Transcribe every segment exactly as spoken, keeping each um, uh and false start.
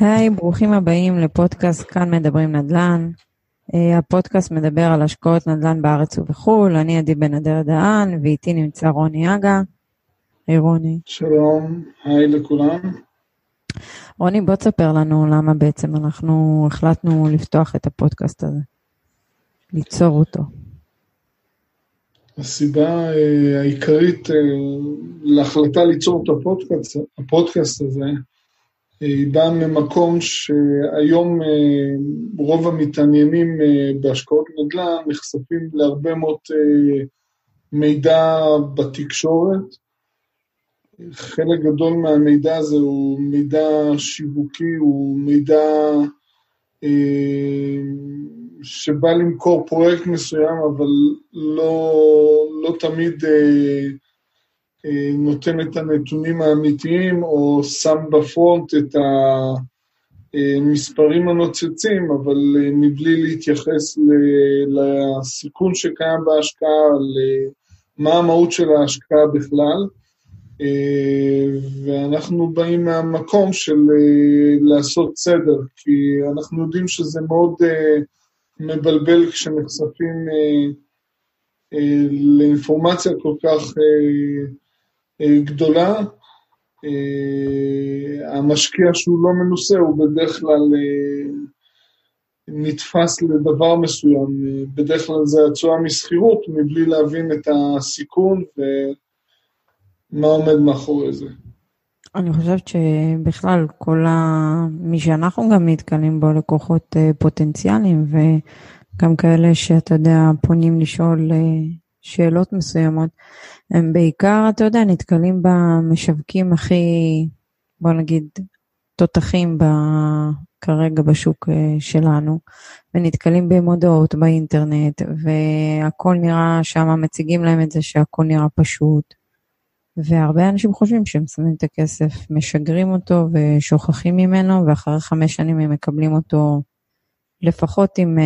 היי, ברוכים הבאים לפודקאסט כאן מדברים נדל"ן. הפודקאסט מדבר על השקעות נדל"ן בארץ ובחול. אני עדי בן אדרת דהן, ואיתי נמצא רוני אגה. היי רוני. שלום, היי לכולם. רוני, בוא תספר לנו למה בעצם אנחנו החלטנו לפתוח את הפודקאסט הזה, ליצור אותו. הסיבה העיקרית להחלטה ליצור את הפודקאסט, הפודקאסט הזה, היא באה ממקום שהיום רוב המתעניינים בהשקעות נדל"ן נחשפים להרבה מאוד מידע בתקשורת. חלק גדול מהמידע הזה הוא מידע שיווקי, הוא מידע שבא למכור פרויקט מסוים, אבל לא, לא תמיד נותן את הנתונים האמיתיים, או שם בפרונט את המספרים הנוצצים, אבל מבלי להתייחס לסיכון שקיים בהשקעה, למה המהות של ההשקעה בכלל, ואנחנו באים מהמקום של לעשות סדר, כי אנחנו יודעים שזה מאוד מבלבל כשנחשפים לאינפורמציה כל כך גדולה. המשקיע שהוא לא מנוסה, הוא בדרך כלל נתפס לדבר מסוים, בדרך כלל זה הצועה מסחירות, מבלי להבין את הסיכון ומה עומד מאחורי זה. אני חושבת שבכלל כל מי שאנחנו גם מתקלים בו, לקוחות פוטנציאליים וגם כאלה שאתה יודע פונים לשאול שאלות מסוימות, הם בעיקר, אתה יודע, נתקלים במשווקים הכי, בוא נגיד, תותחים ב, כרגע בשוק שלנו, ונתקלים במודעות באינטרנט, והכל נראה שם, מציגים להם את זה שהכל נראה פשוט, והרבה אנשים חושבים שהם שמים את הכסף, משגרים אותו ושוכחים ממנו, ואחרי חמש שנים הם מקבלים אותו לפחות עם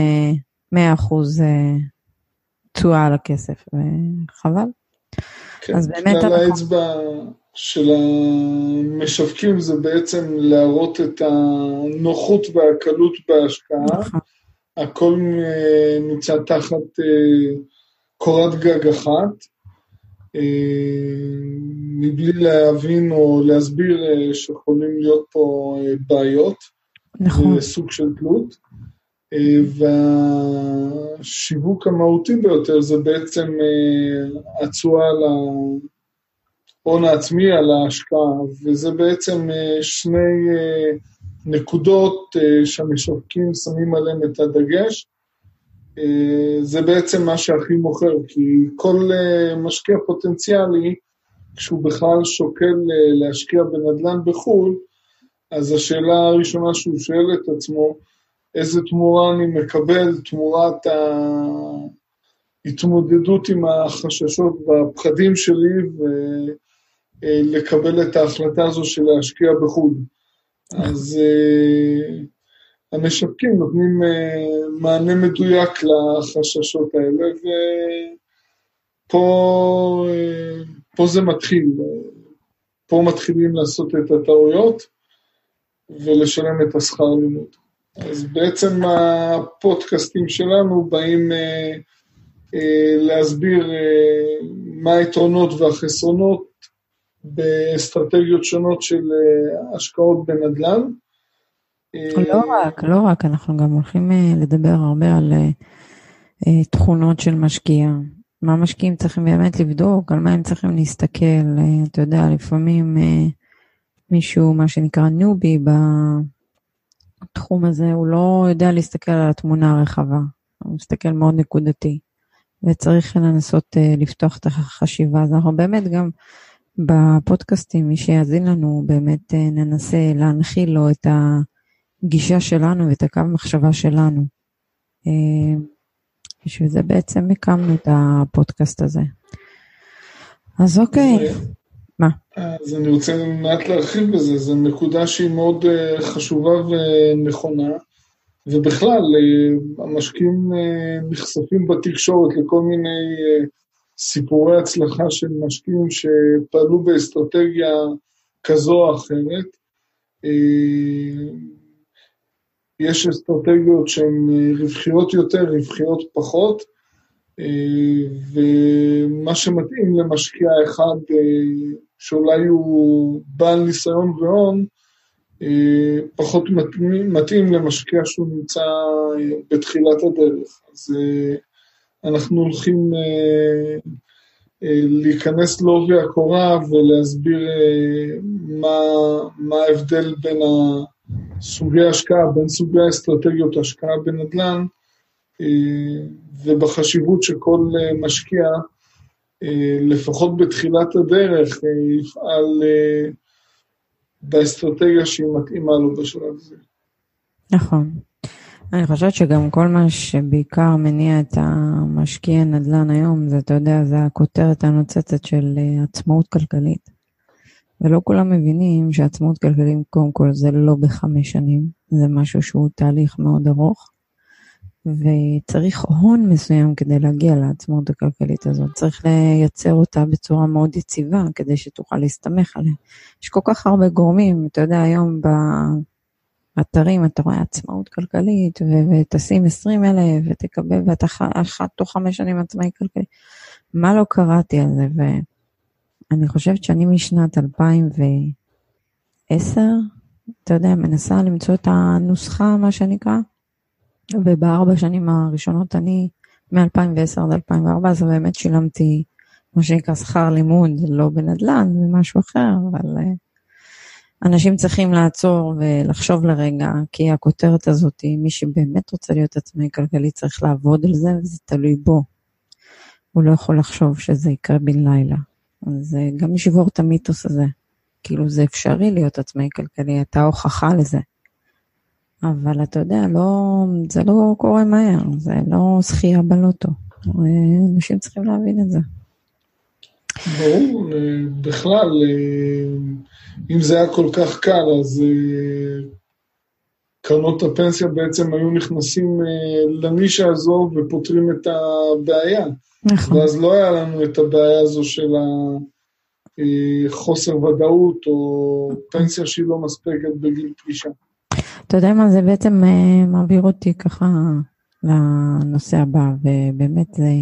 מאה אחוז תשואה על הכסף, וחבל. כן, אז באמת כלל אנחנו... האצבע של המשווקים זה בעצם להראות את הנוחות והקלות בהשקעה, נכון. הכל נמצא תחת קורת גג אחת, מבלי להבין או להסביר שיכולים להיות פה בעיות, נכון. סוג של תלות, והשיווק המהותי ביותר זה בעצם הצועה על ההון העצמי, על ההשקעה, וזה בעצם שני נקודות שהמשווקים שמים עליהם את הדגש, זה בעצם מה שהכי מוכר, כי כל משקיע פוטנציאלי, כשהוא בכלל שוקל להשקיע בנדל"ן בחול, אז השאלה הראשונה שהוא שואל את עצמו, איזה תמורה אני מקבל, תמורת ההתמודדות עם החששות והפחדים שלי, ולקבל את ההחלטה הזו של להשקיע בחול. אז המשווקים נותנים מענה מדויק לחששות האלה, ופה פה זה מתחיל, פה מתחילים לעשות את הטעויות, ולשלם את השכר לימוד. אז בעצם הפודקאסטים שלנו באים אה, אה, להסביר אה, מה היתרונות והחסרונות באסטרטגיות שונות של אה, השקעות בנדל"ן. לא רק, לא רק, אנחנו גם הולכים אה, לדבר הרבה על אה, תכונות של משקיע. מה משקיעים צריכים באמת לבדוק, על מה הם צריכים להסתכל. אה, אתה יודע, לפעמים אה, מישהו, מה שנקרא נובי, ב... התחום הזה, הוא לא יודע להסתכל על התמונה הרחבה, הוא מסתכל מאוד נקודתי, וצריך לנסות לפתוח את החשיבה, אז אנחנו באמת גם בפודקאסטים, מי שיאזין לנו, באמת ננסה להנחיל לו את הגישה שלנו, ואת הקו המחשבה שלנו, בשביל זה בעצם הקמנו את הפודקאסט הזה, אז אוקיי, מה? אז אני רוצה מעט להרחיב בזה, זו נקודה שהיא מאוד חשובה ונכונה, ובכלל המשקיעים נחשפים בתקשורת לכל מיני סיפורי הצלחה של משקיעים שפעלו באסטרטגיה כזו או אחרת, יש אסטרטגיות שהן רווחיות יותר, רווחיות פחות, ומה שמתאים למשקיע אחד שאולי הוא בעל ניסיון והון, פחות מתאים למשקיע שהוא נמצא בתחילת הדרך. אז אנחנו הולכים להיכנס לעובי הקורה ולהסביר מה, מה ההבדל בין סוגי ההשקעה, בין סוגי האסטרטגיות, ההשקעה בנדל"ן, ובחשיבות שכל משקיע, לפחות בתחילת הדרך, יפעל באסטרטגיה שהיא מתאימה לו בשלב זה. נכון. אני חושבת שגם כל מה שבעיקר מניע את המשקיע נדל"ן היום, זה, אתה יודע, זה הכותרת הנוצצת של עצמאות כלכלית. ולא כולם מבינים שעצמאות כלכלית, קודם כל, זה לא בחמש שנים, זה משהו שהוא תהליך מאוד ארוך, וצריך הון מסוים כדי להגיע לעצמאות הכלכלית הזאת, צריך לייצר אותה בצורה מאוד יציבה, כדי שתוכל להסתמך עליה. יש כל כך הרבה גורמים, אתה יודע, היום ב... אתרים, אתה רואה עצמאות כלכלית, ותשים עשרים אלף, ותקבל, ואתה תוך חמש שנים עצמאי כלכלית. מה לא קראתי על זה? ואני חושבת שאני משנת אלפיים ועשר, אתה יודע, מנסה למצוא את הנוסחה, מה שנקרא, ובארבע שנים הראשונות, אני מ-אלפיים ועשר עד אלפיים וארבע עשרה, באמת שילמתי, מה שנקרא, שכר לימוד, לא בנדל"ן, ומשהו אחר, אבל... אנשים צריכים לעצור ולחשוב לרגע, כי הכותרת הזאת, מי שבאמת רוצה להיות עצמאי כלכלי, צריך לעבוד על זה, וזה תלוי בו. הוא לא יכול לחשוב שזה יקרה בן לילה. אז גם לשבור את המיתוס הזה. כאילו זה אפשרי להיות עצמאי כלכלי, אתה הוכחה לזה. אבל אתה יודע, לא, זה לא קורה מהר, זה לא שחייה בלוטו. אנשים צריכים להבין את זה. ברור, בכלל, אם זה היה כל כך קל, אז קרנות הפנסיה בעצם היו נכנסים לנישה הזו ופותרים את הבעיה. נכון. ואז לא היה לנו את הבעיה הזו של החוסר ודאות, או פנסיה שהיא לא מספקת בגיל פרישה. אתה יודע מה, זה בעצם מעביר אותי ככה לנושא הבא, ובאמת זה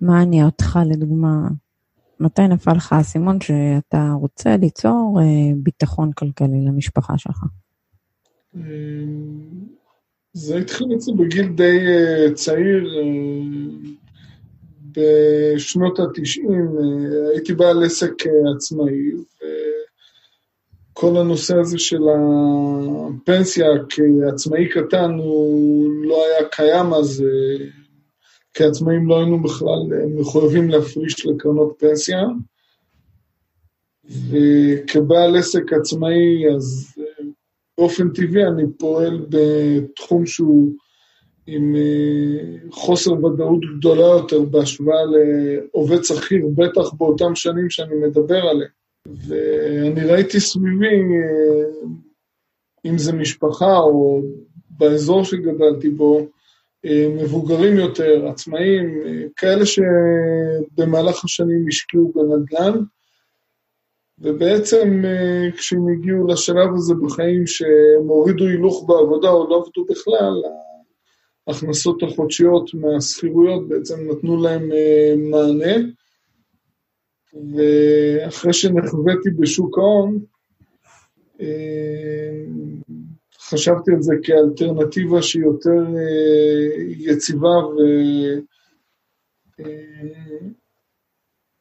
מעניין אותך לדוגמה, מתי נפל לך הסימון שאתה רוצה ליצור ביטחון כלכלי למשפחה שלך? זה התחיל אצלי בגיל די צעיר, בשנות התשעים, הייתי בעל עסק עצמאי, וכל הנושא הזה של הפנסיה כעצמאי קטן, הוא לא היה קיים אז, כי עצמאים לא היינו בכלל מחויבים להפריש לקרנות פנסיה, וכבעל עסק עצמאי, אז באופן טבעי אני פועל בתחום שהוא עם חוסר ודאות גדולה יותר, בהשוואה לעובד שכיר, בטח באותם שנים שאני מדבר עליהם. ואני ראיתי סביבי, אם זה משפחה או באזור שגדלתי בו, מבוגרים יותר, עצמאים, כאלה שבמהלך השנים השקיעו בנדל"ן, ובעצם כשהם הגיעו לשלב הזה בחיים שהם הורידו הילוך בעבודה או לא עבדו בכלל, ההכנסות החודשיות מהסחירויות בעצם נתנו להם מענה, ואחרי שנחוויתי בשוק ההון, חשבתי על זה כאלטרנטיבה שהיא יותר יציבה,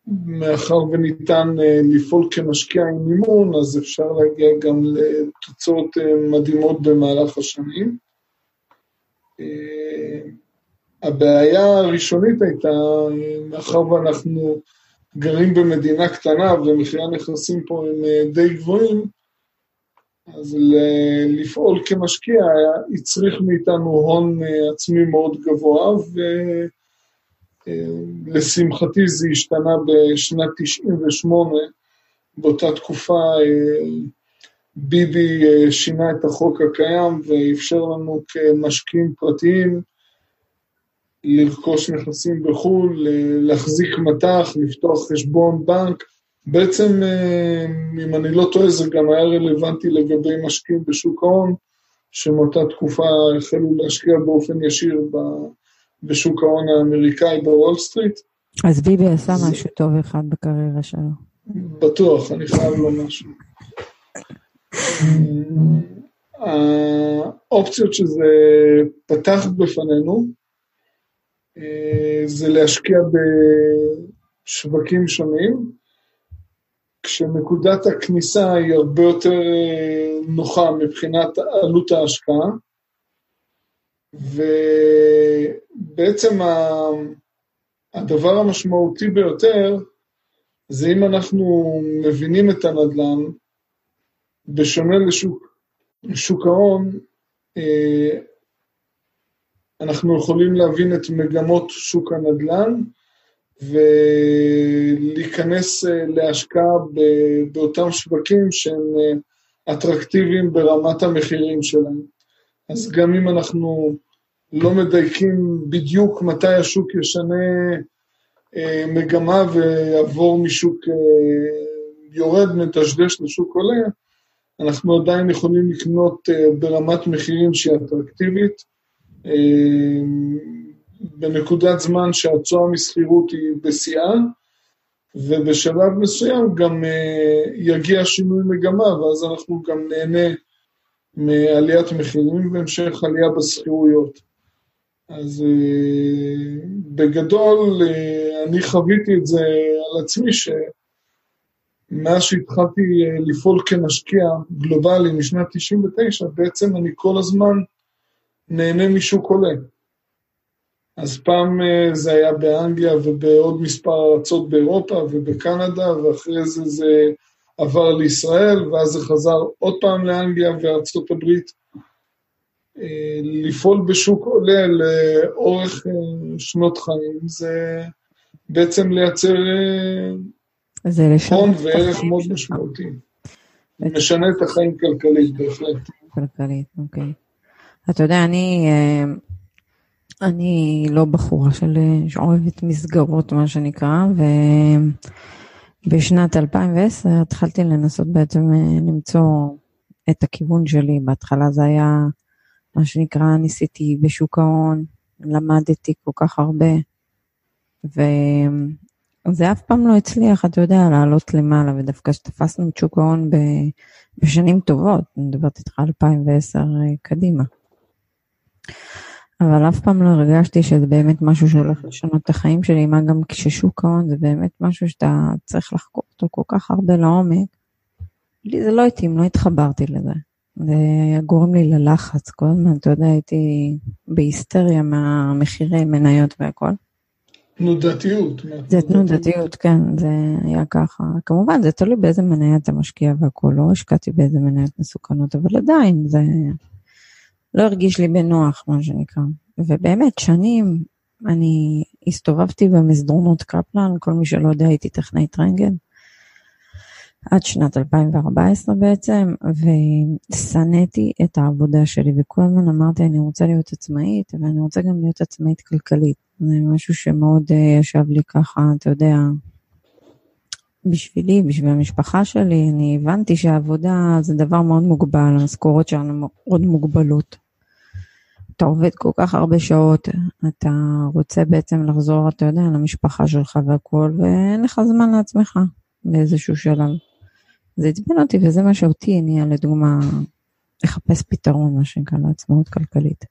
ומאחר וניתן לפעול כמשקיע עם מימון, אז אפשר להגיע גם לתוצאות מדהימות במהלך השנים. הבעיה הראשונית הייתה, מאחר ואנחנו גרים במדינה קטנה, ומחירי הנכסים פה הם די גבוהים, אז לפעול כמשקיע יצריך מאיתנו הון עצמי מאוד גבוה, ולשמחתי זה השתנה בשנת תשעים ושמונה, באותה תקופה ביבי שינה את החוק הקיים, ואפשר לנו כמשקיעים פרטיים לרכוש נכסים בחו"ל, להחזיק מטח, לפתוח חשבון בנק, בעצם, אם אני לא טועה, זה גם היה רלוונטי לגבי משקיעים בשוק ההון, שמאותה תקופה החלו להשקיע באופן ישיר בשוק ההון האמריקאי בוול סטריט. אז ביבי עשה משהו טוב אחד בקריירה שלו. בטוח, אני חייב לו משהו. האופציות שזה פתח בפנינו, זה להשקיע בשווקים שונים, כשנקודת הכניסה היא הרבה יותר נוחה מבחינת עלות ההשקעה, ובעצם הדבר המשמעותי ביותר, זה אם אנחנו מבינים את הנדל"ן, בשונה לשוק ההון, אנחנו יכולים להבין את מגמות שוק הנדל"ן, ולהיכנס להשקעה באותם שווקים שהם אטרקטיביים ברמת המחירים שלהם. אז גם אם אנחנו לא מדייקים בדיוק מתי השוק ישנה מגמה ויעבור משוק יורד, מתשדש לשוק עולה, אנחנו עדיין יכולים לקנות ברמת מחירים שהיא אטרקטיבית, בנקודת זמן שהצועה מסחירות היא בשיאה, ובשלב מסוים גם יגיע שינוי מגמה, ואז אנחנו גם נהנה מעליית מחירים והמשך עלייה בסחירויות. אז בגדול, אני חוויתי את זה על עצמי, שמאז שהתחלתי לפעול כמשקיע גלובלי משנת תשעים ותשע, בעצם אני כל הזמן נהנה משוק עולה. אז פעם זה היה באנגליה ובעוד מספר ארצות באירופה ובקנדה, ואחרי זה זה עבר לישראל, ואז זה חזר עוד פעם לאנגליה וארצות הברית. לפעול בשוק עולה לאורך שנות חיים, זה בעצם לייצר חום וערך מאוד משמעותי. משנה את החיים כלכלית, בהחלט. כלכלית, אוקיי. אתה יודע, אני... אני לא בחורה של שאוהבת מסגרות, מה שנקרא, ובשנת אלפיים ועשר התחלתי לנסות בעצם למצוא את הכיוון שלי. בהתחלה זה היה, מה שנקרא, ניסיתי בשוק ההון, למדתי כל כך הרבה, וזה אף פעם לא הצליח, אתה יודע, לעלות למעלה, ודווקא שתפסנו את שוק ההון בשנים טובות, מדברת איתך אלפיים ועשר קדימה. אבל אף פעם לא הרגשתי שזה באמת משהו שהולך לשנות את החיים שלי, מה גם כששוק ההון זה באמת משהו שאתה צריך לחקור אותו כל כך הרבה לעומק. לי זה לא התאים, לא התחברתי לזה. זה היה גורם לי ללחץ, כל הזמן, אתה יודע, הייתי בהיסטריה מהמחירי מניות והכל. תנודתיות. זה תנודתיות, כן, זה היה ככה. כמובן, זה תלוי באיזה מניה אתה משקיע והכל, לא השקעתי באיזה מניות מסוכנות, אבל עדיין זה... לא הרגיש לי בנוח, מה שנקרא. ובאמת, שנים, אני הסתובבתי במסדרונות קפלן, כל מי שלא יודע, הייתי טכנאית רנטגן, עד שנת אלפיים וארבע עשרה בעצם, ושנאתי את העבודה שלי, וכל הזמן אמרתי, אני רוצה להיות עצמאית, ואני רוצה גם להיות עצמאית כלכלית. זה משהו שמאוד ישב לי ככה, אתה יודע, בשבילי, בשביל המשפחה שלי, אני הבנתי שהעבודה זה דבר מאוד מוגבל, המשכורות שלנו מאוד מוגבלות. אתה עובד כל כך הרבה שעות, אתה רוצה בעצם לחזור, אתה יודע, למשפחה שלך והכל, ואין לך זמן לעצמך באיזשהו שלב. זה הצבן אותי, וזה מה שאותי הניע, לדוגמה, לחפש פתרון, מה שנקרא, לעצמאות כלכלית.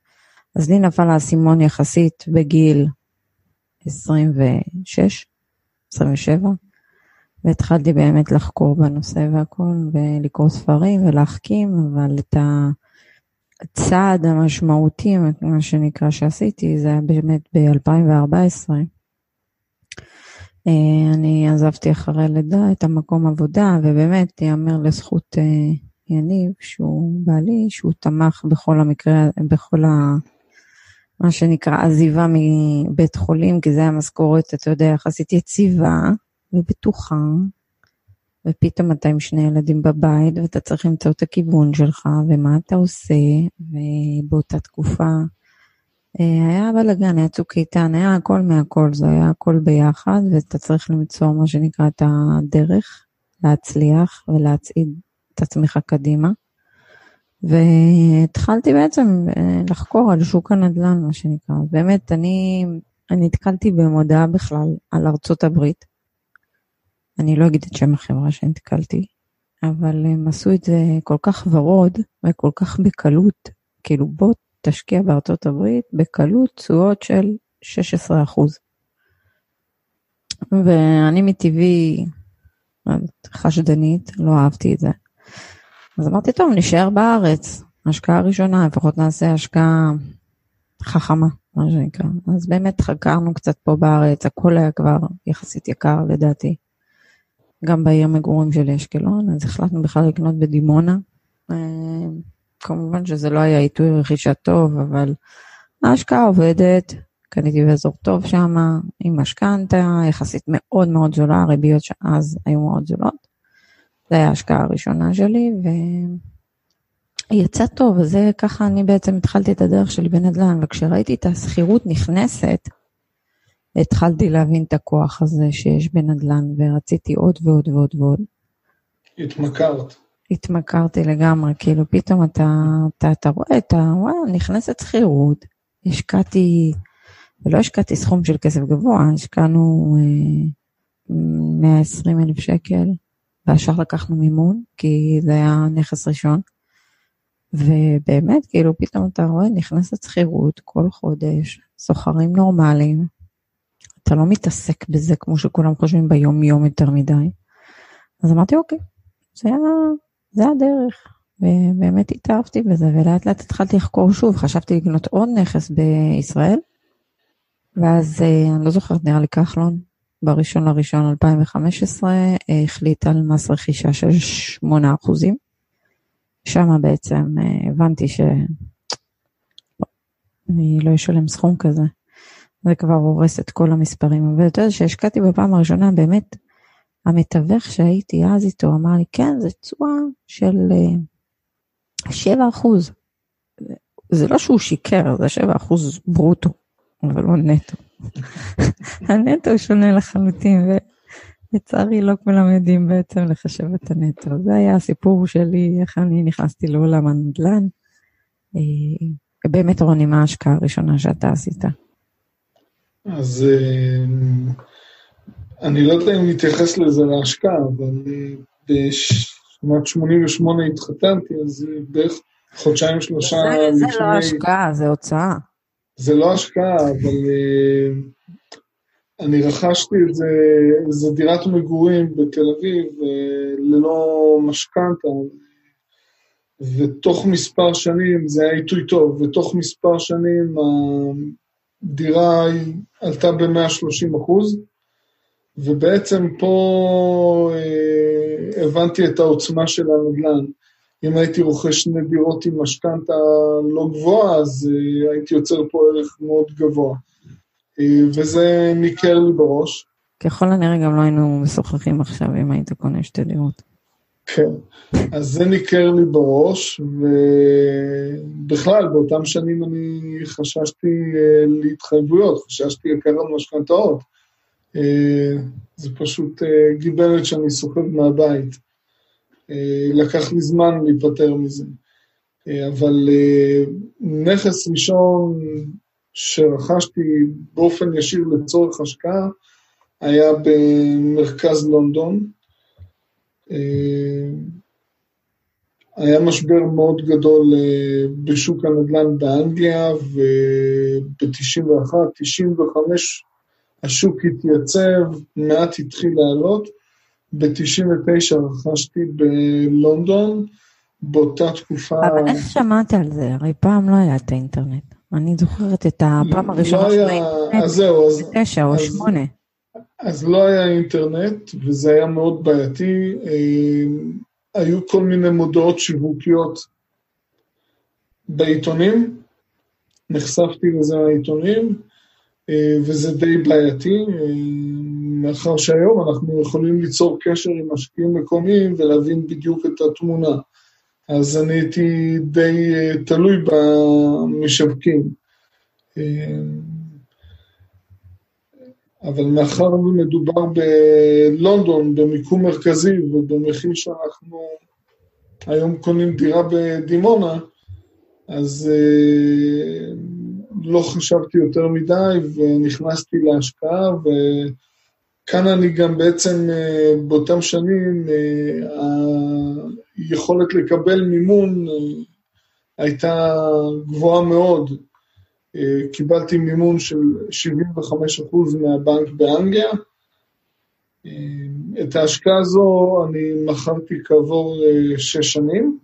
אז לי נפל הסימון יחסית בגיל עשרים ושש, עשרים ושבע, והתחלתי באמת לחקור בנושא והכל, ולקרוא ספרים ולהחכים, אבל את הצעד המשמעותי, מה שנקרא שעשיתי, זה היה באמת ב-אלפיים וארבע עשרה. אני עזבתי אחרי לידה את המקום עבודה, ובאמת יאמר לזכות יניב, שהוא בעלי, שהוא תמך בכל המקרה, בכל ה... מה שנקרא עזיבה מבית חולים, כי זה היה משכורת, אתה יודע, יחסית יציבה, ובטוחה, ופתאום אתה עם שני ילדים בבית, ואתה צריך למצוא את הכיוון שלך, ומה אתה עושה, ובאותה תקופה, היה בלגן, היה צוק איתן, היה הכל מהכל, זה היה הכל ביחד, ואתה צריך למצוא מה שנקרא את הדרך, להצליח ולהצעיד את עצמך קדימה, והתחלתי בעצם לחקור על שוק הנדל"ן, מה שנקרא. באמת, אני נתקלתי במודעה בכלל על ארצות הברית. אני לא אגיד את שם החברה שנתקלתי, אבל הם עשו את זה כל כך ורוד וכל כך בקלות, כאילו בוא תשקיע בארצות הברית בקלות תשואות של שישה עשר אחוז. ואני מטבעי חשדנית, לא אהבתי את זה. אז אמרתי, טוב, נשאר בארץ, השקעה ראשונה, לפחות נעשה השקעה חכמה, מה שנקרא. אז באמת חקרנו קצת פה בארץ, הכל היה כבר יחסית יקר לדעתי. גם בעיר מגורים של אשקלון, אז החלטנו בכלל לקנות בדימונה. כמובן שזה לא היה עיתוי רכישה טוב, אבל ההשקעה עובדת, קניתי באזור טוב שם, עם משכנתה, יחסית מאוד מאוד זולה, הריביות שאז היו מאוד זולות. זה היה ההשקעה הראשונה שלי, ויצא טוב, אז ככה אני בעצם התחלתי את הדרך שלי בנדל"ן, וכשראיתי את הסחירות נכנסת, התחלתי להבין את הכוח הזה שיש בנדל"ן, ורציתי עוד ועוד ועוד ועוד. התמכרת. התמכרתי לגמרי, כאילו פתאום אתה, אתה, אתה רואה, אתה, וואו, נכנסת סחירות, השקעתי, ולא השקעתי סכום של כסף גבוה, השקענו אה, מאה ועשרים אלף שקל, ואשר לקחנו מימון, כי זה היה נכס ראשון, ובאמת, כאילו פתאום אתה רואה, נכנסת סחירות כל חודש, סוחרים נורמליים, אתה לא מתעסק בזה כמו שכולם חושבים ביום יום יותר מדי. אז אמרתי, אוקיי, זה, זה הדרך. ובאמת התאהבתי בזה, ולאט לאט התחלתי לחקור שוב, חשבתי לקנות עוד נכס בישראל, ואז אני לא זוכרת, נראה לי כחלון, בראשון לראשון אלפיים וחמש עשרה, החליט על מס רכישה של שמונה אחוזים, שם בעצם הבנתי ש... אני לא אשלם סכום כזה, זה כבר הורס את כל המספרים, אבל אתה יודע שהשקעתי בפעם הראשונה, באמת המתווך שהייתי אז איתו, אמר לי, כן, זה תשואה של שבעה אחוז, זה לא שהוא שיקר, זה שבעה אחוז ברוטו, אבל לא נטו, הנטו שונה לחלוטין, ולצערי לא כולם יודעים בעצם לחשב את הנטו, זה היה הסיפור שלי, איך אני נכנסתי לעולם הנדל"ן, באמת רוני, מה ההשקעה הראשונה שאתה עשית? אז אני לא יודע אם להתייחס לזה להשקעה, אבל בשנת שמונים ושמונה התחתנתי, אז בערך חודשיים שלושה... זה לא השקעה, זה הוצאה. זה לא השקעה, אבל אני רכשתי איזה דירת מגורים בתל אביב, ללא משכנתה, ותוך מספר שנים, זה היה עיתוי טוב, ותוך מספר שנים... דירה עלתה ב-מאה ושלושים אחוז, ובעצם פה אה, הבנתי את העוצמה של הנדל"ן. אם הייתי רוכש שני דירות עם משכנתה לא גבוהה, אז אה, הייתי יוצר פה ערך מאוד גבוה. אה, וזה ניכר לי בראש. ככל הנראה גם לא היינו משוחחים עכשיו, אם היית קונה שתי דירות. כן, אז זה ניכר לי בראש, ובכלל, באותם שנים אני חששתי להתחייבויות, חששתי לקחת משכנתאות. זה פשוט גיבנת שאני סוחב מהבית. לקח לי זמן להיפטר מזה. אבל נכס ראשון שרכשתי באופן ישיר לצורך השקעה, היה במרכז לונדון, היה משבר מאוד גדול בשוק הנדל"ן באנגליה, וב-תשעים ואחת, תשעים וחמש השוק התייצב, מעט התחיל לעלות, ב-תשעים ותשע רכשתי בלונדון, באותה תקופה... אבל איך שמעת על זה? הרי פעם לא היה את האינטרנט, אני זוכרת את הפעם הראשונה של האינטרנט, תשע או שמונה. אז לא היה אינטרנט, וזה היה מאוד בעייתי, היו כל מיני מודעות שיווקיות בעיתונים, נחשפתי לזה העיתונים, וזה די בעייתי, מאחר שהיום אנחנו יכולים ליצור קשר עם משקיעים מקומיים, ולהבין בדיוק את התמונה, אז אני הייתי די תלוי במשווקים, אבל מאחר ומדובר בלונדון, במיקום מרכזי, ובמחיר שאנחנו היום קונים דירה בדימונה, אז אה, לא חשבתי יותר מדי, ונכנסתי להשקעה, וכאן אני גם בעצם אה, באותם שנים, אה, היכולת לקבל מימון אה, הייתה גבוהה מאוד. אה, קיבלתי מימון של שבעים וחמישה אחוז מהבנק באנגליה, את ההשקעה הזו אני מכרתי כעבור שש שנים.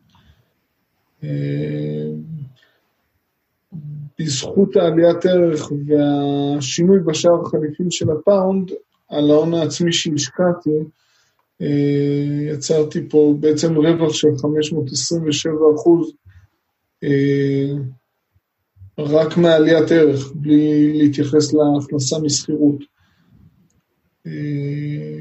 בזכות העליית ערך והשינוי בשער החליפין של הפאונד, על ההון העצמי שהשקעתי, יצרתי פה בעצם רווח של חמש מאות עשרים ושבעה אחוז, רק מעליית ערך, בלי להתייחס להכנסה מסחירות.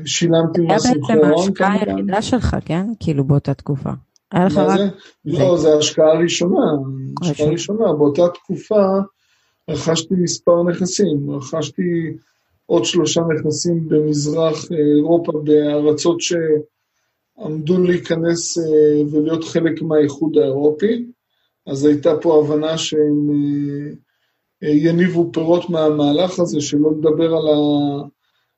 שילמתי מסוג חרון. היה בעצם ההשקעה הירידה שלך, כן? כאילו באותה תקופה. מה זה? לא, זו ההשקעה הראשונה. ההשקעה הראשונה. באותה תקופה רכשתי מספר נכסים. רכשתי עוד שלושה נכסים במזרח אירופה, בארצות שעמדו להיכנס ולהיות חלק מהאיחוד האירופי. אז הייתה פה הבנה שהם יניבו פירות מהמהלך הזה, שלא נדבר על ה...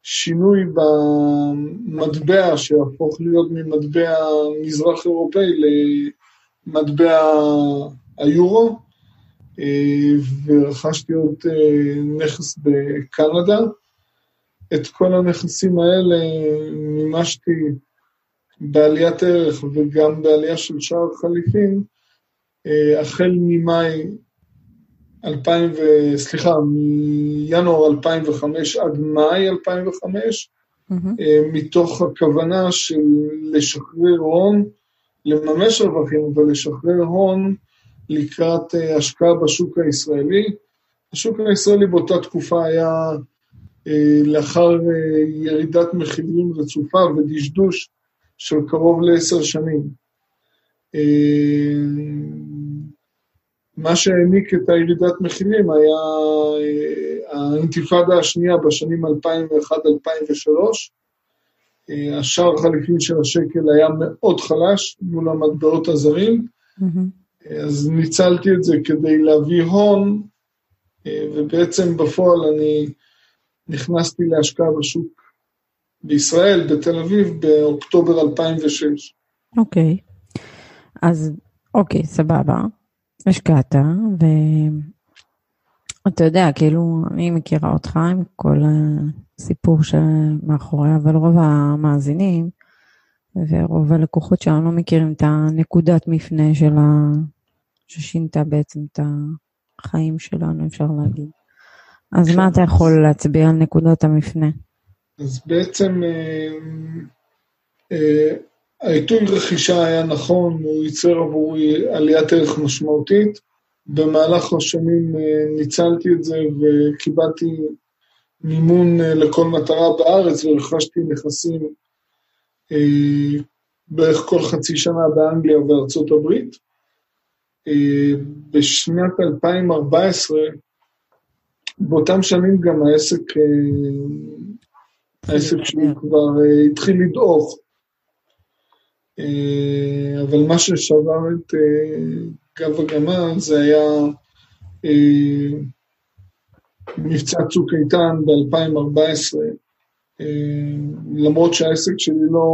שינוי במטבע שהפוך להיות ממטבע מזרח אירופאי למטבע היורו, ורכשתי עוד נכס בקנדה. את כל הנכסים האלה מימשתי בעליית ערך וגם בעלייה של שער חליפין, החל ממאי אלפיים ו... סליחה, מינואר אלפיים וחמש עד מאי אלפיים וחמש, mm-hmm. מתוך הכוונה של לשחרר הון, לממש רווחים, אבל לשחרר הון לקראת השקעה בשוק הישראלי. השוק הישראלי באותה תקופה היה, לאחר ירידת מחירים רצופה ודשדוש של קרוב לעשר שנים. מה שהעניק את הירידת מחירים היה האינתיפאדה השנייה בשנים אלפיים ואחת עד אלפיים ושלוש, השער החליפין של השקל היה מאוד חלש מול המטבעות הזרים, mm-hmm. אז ניצלתי את זה כדי להביא הון, ובעצם בפועל אני נכנסתי להשקעה בשוק בישראל, בתל אביב, באוקטובר אלפיים ושש. אוקיי, okay. אז אוקיי, okay, סבבה. השקעת, ואתה יודע, כאילו, אני מכירה אותך עם כל הסיפור שמאחוריה, אבל רוב המאזינים ורוב הלקוחות שלנו מכירים את הנקודת מפנה שלה, ששינתה בעצם את החיים שלנו, אפשר להגיד. אז מה אתה יכול להצביע על נקודת המפנה? אז בעצם... העיתוי רכישה היה נכון, הוא ייצר עבורי עליית ערך משמעותית, במהלך השנים ניצלתי את זה וקיבלתי מימון לכל מטרה בארץ, ורכשתי נכסים בערך כל חצי שנה באנגליה וארצות הברית. בשנת אלפיים וארבע עשרה, באותם שנים גם העסק, העסק שלי כבר התחיל לדעוך, אבל מה ששבר את גב הגמל זה היה מבצע צוק איתן ב-אלפיים וארבע עשרה, למרות שהעסק שלי לא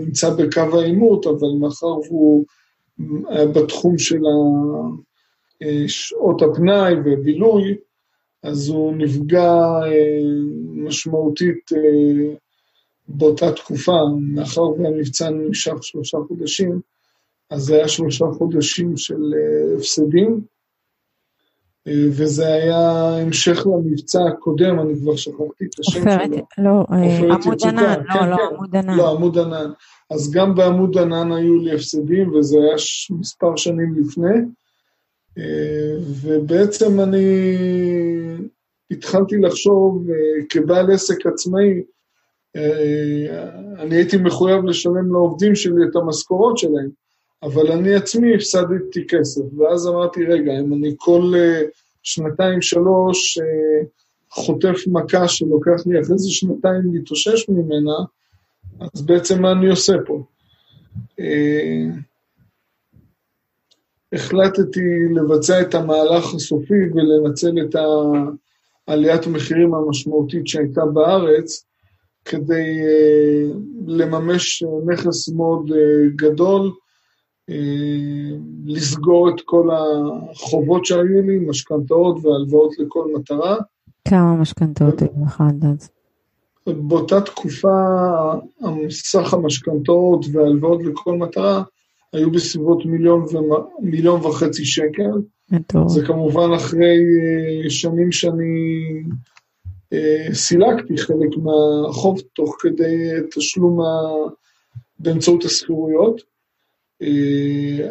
נמצא בקו העימות, אבל מאחר והוא בתחום של שעות הפנאי ובילוי, אז הוא נפגע משמעותית באותה תקופה. מאחר והמבצע נמשך שלושה חודשים, אז זה היה שלושה חודשים של הפסדים, וזה היה המשך למבצע הקודם, אני כבר שכחתי את השם שלו. לא, עמוד ענן, לא, לא, עמוד ענן. לא, עמוד ענן. אז גם בעמוד ענן היו לי הפסדים, וזה היה מספר שנים לפני, ובעצם אני התחלתי לחשוב, כבעל עסק עצמאי, אני הייתי מחויב לשלם לעובדים שלי את המשכורות שלהם, אבל אני עצמי הפסדתי כסף, ואז אמרתי, רגע, אם אני כל שנתיים שלוש חוטף מכה שלוקח לי אחרי זה שנתיים להתאושש ממנה, אז בעצם מה אני עושה פה? החלטתי לבצע את המהלך הסופי ולנצל את העליית המחירים המשמעותית שהייתה בארץ, כדי uh, לממש נכס מאוד uh, גדול, uh, לסגור את כל החובות שהיו לי, משכנתאות והלוואות לכל מטרה. כמה משכנתאות היו לך עד אז? באותה תקופה, סך המשכנתאות והלוואות לכל מטרה, היו בסביבות מיליון, ו- מיליון וחצי שקל. מטור. זה כמובן אחרי uh, שנים שאני... סילקתי חלק מהחוב תוך כדי תשלום באמצעות הסחירויות.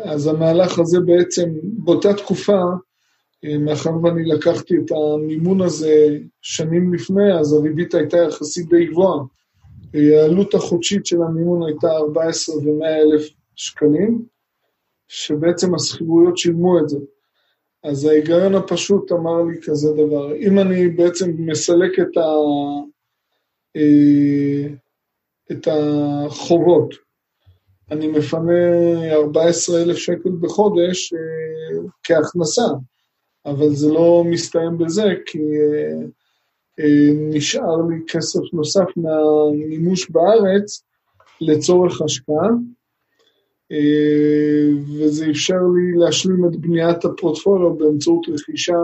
אז המהלך הזה בעצם, באותה תקופה, מאחר ואני לקחתי את המימון הזה שנים לפני, אז הריבית הייתה יחסית די גבוהה. העלות החודשית של המימון הייתה ארבע עשרה ומאה אלף שקלים, שבעצם הסחירויות שילמו את זה. אז ההיגיון הפשוט אמר לי כזה דבר, אם אני בעצם מסלק את, ה... את החובות, אני מפנה ארבע עשרה אלף שקל בחודש כהכנסה, אבל זה לא מסתיים בזה, כי נשאר לי כסף נוסף מהמימוש בארץ לצורך השקעה, וזה אפשר לי להשלים את בניית הפורטפוליו באמצעות רכישה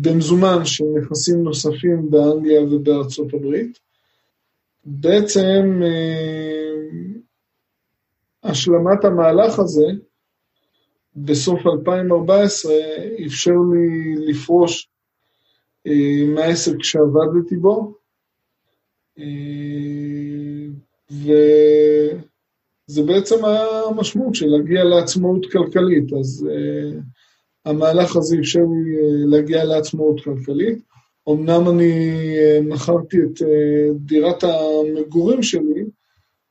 במזומן של נכסים נוספים באנגליה ובארצות הברית. בעצם השלמת המהלך הזה בסוף אלפיים וארבע עשרה אפשר לי לפרוש מהעסק שעבדתי בו, ו... זה בעצם המשמעות של להגיע לעצמאות כלכלית, אז uh, המהלך הזה אפשר להגיע לעצמאות כלכלית, אמנם אני uh, מכרתי את uh, דירת המגורים שלי,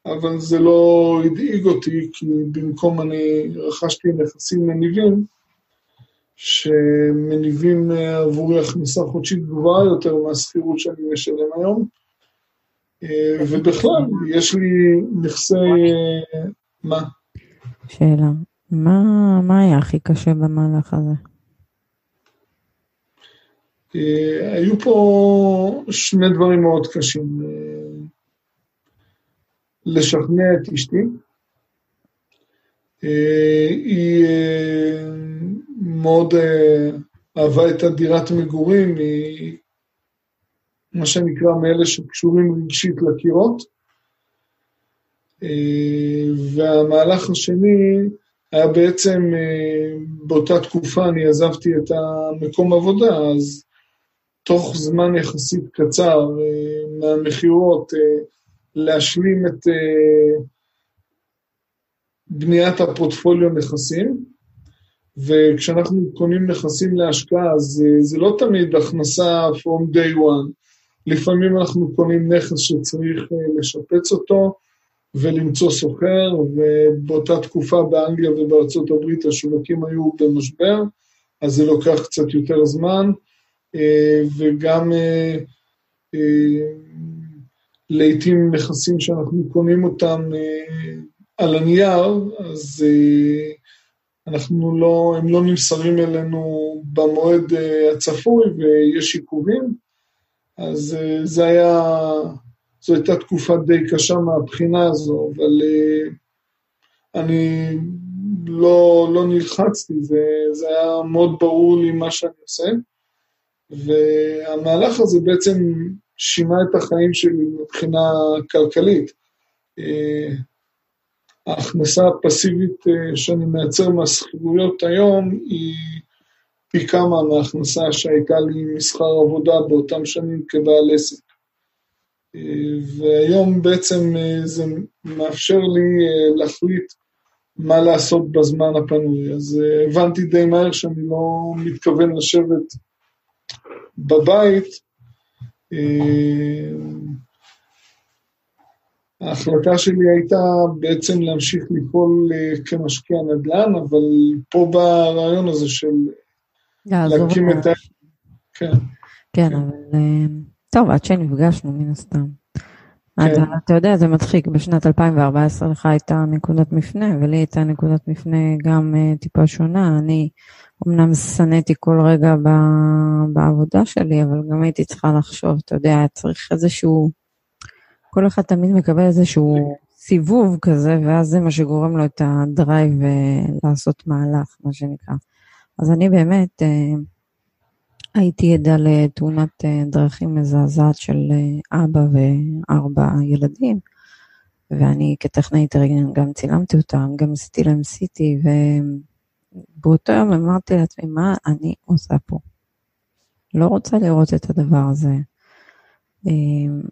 אבל זה לא הדאיג אותי, כי במקום אני רכשתי נכסים מניבים, שמניבים uh, עבורי הכנסה חודשית גבוהה יותר מהסחירות שאני משלם היום, ובכלל, יש לי נכסי... מה? שאלה, מה, מה היה הכי קשה במהלך הזה? היו פה שני דברים מאוד קשים. לשכנע את אשתי. היא מאוד אהבה את הדירת מגורים, היא... מה שנקרא מאלה שקשורים רגשית לקירות, והמהלך השני היה בעצם, באותה תקופה אני עזבתי את המקום עבודה, אז תוך זמן יחסית קצר מהמחירות, להשלים את בניית הפורטפוליו נכסים, וכשאנחנו קונים נכסים להשקעה, אז זה לא תמיד הכנסה from day one, לפעמים אנחנו קונים נכס שצריך לשפץ אותו, ולמצוא סוחר, ובאותה תקופה באנגליה ובארצות הברית השווקים היו במשבר, אז זה לוקח קצת יותר זמן, וגם לעתים נכסים שאנחנו קונים אותם על הנייר, אז אנחנו לא, הם לא נמסרים אלינו במועד הצפוי, ויש עיכובים, אז זה היה, זו הייתה תקופה די קשה מהבחינה הזו, אבל אני לא, לא נלחצתי, זה, זה היה מאוד ברור לי מה שאני עושה, והמהלך הזה בעצם שינה את החיים שלי מבחינה כלכלית. ההכנסה הפסיבית שאני מייצר מהסחירויות היום היא, פי כמה מההכנסה שהייתה לי מסחר עבודה באותם שנים כבעל עסק. והיום בעצם זה מאפשר לי להחליט מה לעשות בזמן הפנוי. אז הבנתי די מהר שאני לא מתכוון לשבת בבית. ההחלטה שלי הייתה בעצם להמשיך לפעול כמשקיע נדל"ן, אבל פה ברעיון הזה של... להקים את ה... כן. כן, אבל... טוב, עד שנפגשנו מן הסתם. אבל אתה יודע, זה מצחיק, בשנת אלפיים וארבע עשרה לך הייתה נקודת מפנה, ולי הייתה נקודת מפנה גם טיפה שונה. אני אמנם סניתי כל רגע בעבודה שלי, אבל גם הייתי צריכה לחשוב, אתה יודע, צריך איזשהו, כל אחד תמיד מקבל איזשהו סיבוב כזה, ואז זה מה שגורם לו את הדרייב לעשות מהלך, מה שנקרא. אז אני באמת הייתי עדה לתאונת דרכים מזעזעת של אבא וארבע ילדים, ואני כטכנאית רגע גם צילמתי אותם, גם עשיתי להם סיטי, ובאותו יום אמרתי לעצמי, מה אני עושה פה? לא רוצה לראות את הדבר הזה.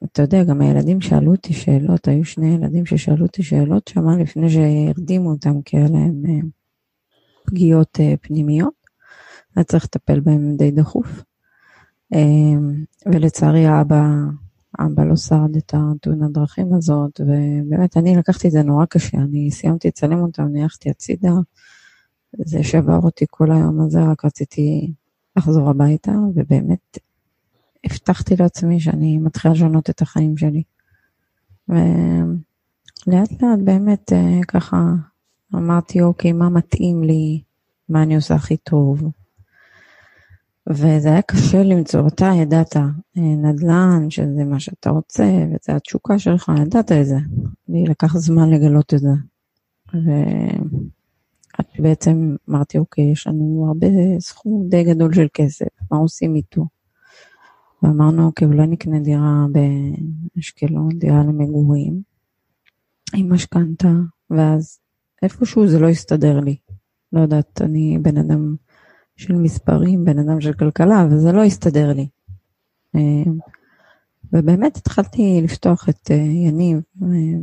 אתה יודע, גם הילדים שאלו אותי שאלות, היו שני ילדים ששאלו אותי שאלות שמה לפני שהרדימו אותם, כי היה להם פגיעות פנימיות. אני צריך לטפל בהם די דחוף, ולצערי האבא, האבא לא שרד את התאונת דרכים הזאת, ובאמת אני לקחתי את זה נורא קשה, אני סיימתי לצלם אותם, ניחתי הצידה, זה שבר אותי כל היום הזה, רק רציתי לחזור הביתה, ובאמת הבטחתי לעצמי שאני מתחילה לשנות את החיים שלי, ולאט לאט באמת ככה אמרתי, אוקיי, מה מתאים לי, מה אני עושה הכי טוב, וזה היה קשה למצוא, אתה ידעת נדל"ן, שזה מה שאתה רוצה, וזה התשוקה שלך, ידעת את זה, ולקח זמן לגלות את זה, ובעצם אמרתי, אוקיי, יש לנו הרבה סכום די גדול של כסף, מה עושים איתו? ואמרנו, אוקיי, אולי נקנה דירה באשקלון, דירה למגורים, עם משכנתה, ואז איפשהו זה לא יסתדר לי, לא יודעת, אני בן אדם של מספרים, בן אדם של כלכלה, וזה לא הסתדר לי. ובאמת התחלתי לפתוח את יניב,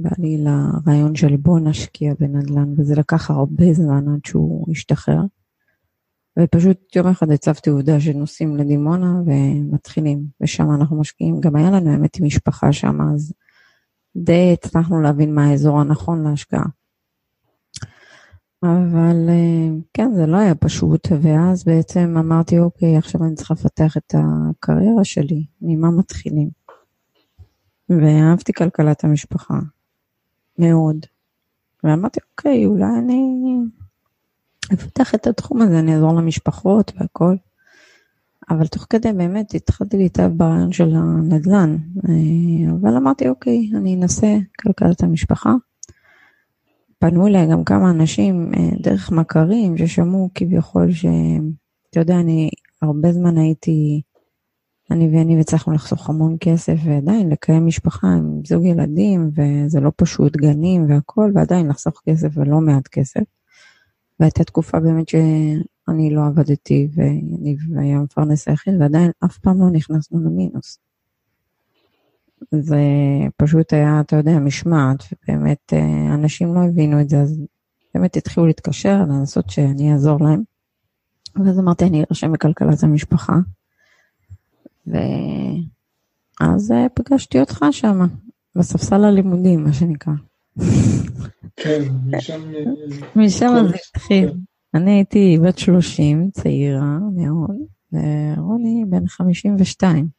בעלי, לרעיון של בוא נשקיע בנדל"ן, וזה לקח הרבה זמן עד שהוא השתחרר. ופשוט יום אחד הצבתי עובדה שנוסעים לדימונה ומתחילים, ושם אנחנו משקיעים. גם היה לנו האמת עם משפחה שם, אז די הצלחנו להבין מה האזור הנכון להשקעה. אבל כן, זה לא היה פשוט, ואז בעצם אמרתי, אוקיי, עכשיו אני צריכה לפתח את הקריירה שלי, ממה מתחילים. ואהבתי כלכלת המשפחה, מאוד. ואמרתי, אוקיי, אולי אני אפתח את התחום הזה, אני אעזור למשפחות והכל. אבל תוך כדי באמת התחלתי להתאהב ברעיון של הנדל"ן, אבל אמרתי, אוקיי, אני אנסה כלכלת המשפחה. פנו אליי גם כמה אנשים דרך מכרים ששמעו כביכול ש... אתה יודע, אני הרבה זמן הייתי, אני ואני וצריכנו לחסוך המון כסף ועדיין לקיים משפחה עם זוג ילדים, וזה לא פשוט, גנים והכל, ועדיין לחסוך כסף ולא מעט כסף. והייתה תקופה באמת שאני לא עבדתי ואני היה מפרנס היחיד, ועדיין אף פעם לא נכנסנו למינוס. זה פשוט היה, אתה יודע, משמעת, ובאמת אנשים לא הבינו את זה, אז באמת התחילו להתקשר, לנסות שאני אעזור להם, ואז אמרתי, אני ארשם בכלכלת המשפחה, ואז פגשתי אותך שם, בספסל הלימודים, מה שנקרא. כן, משם... משם זה התחיל. אני הייתי בת שלושים, צעירה מאוד, ורוני בן חמישים ושתיים.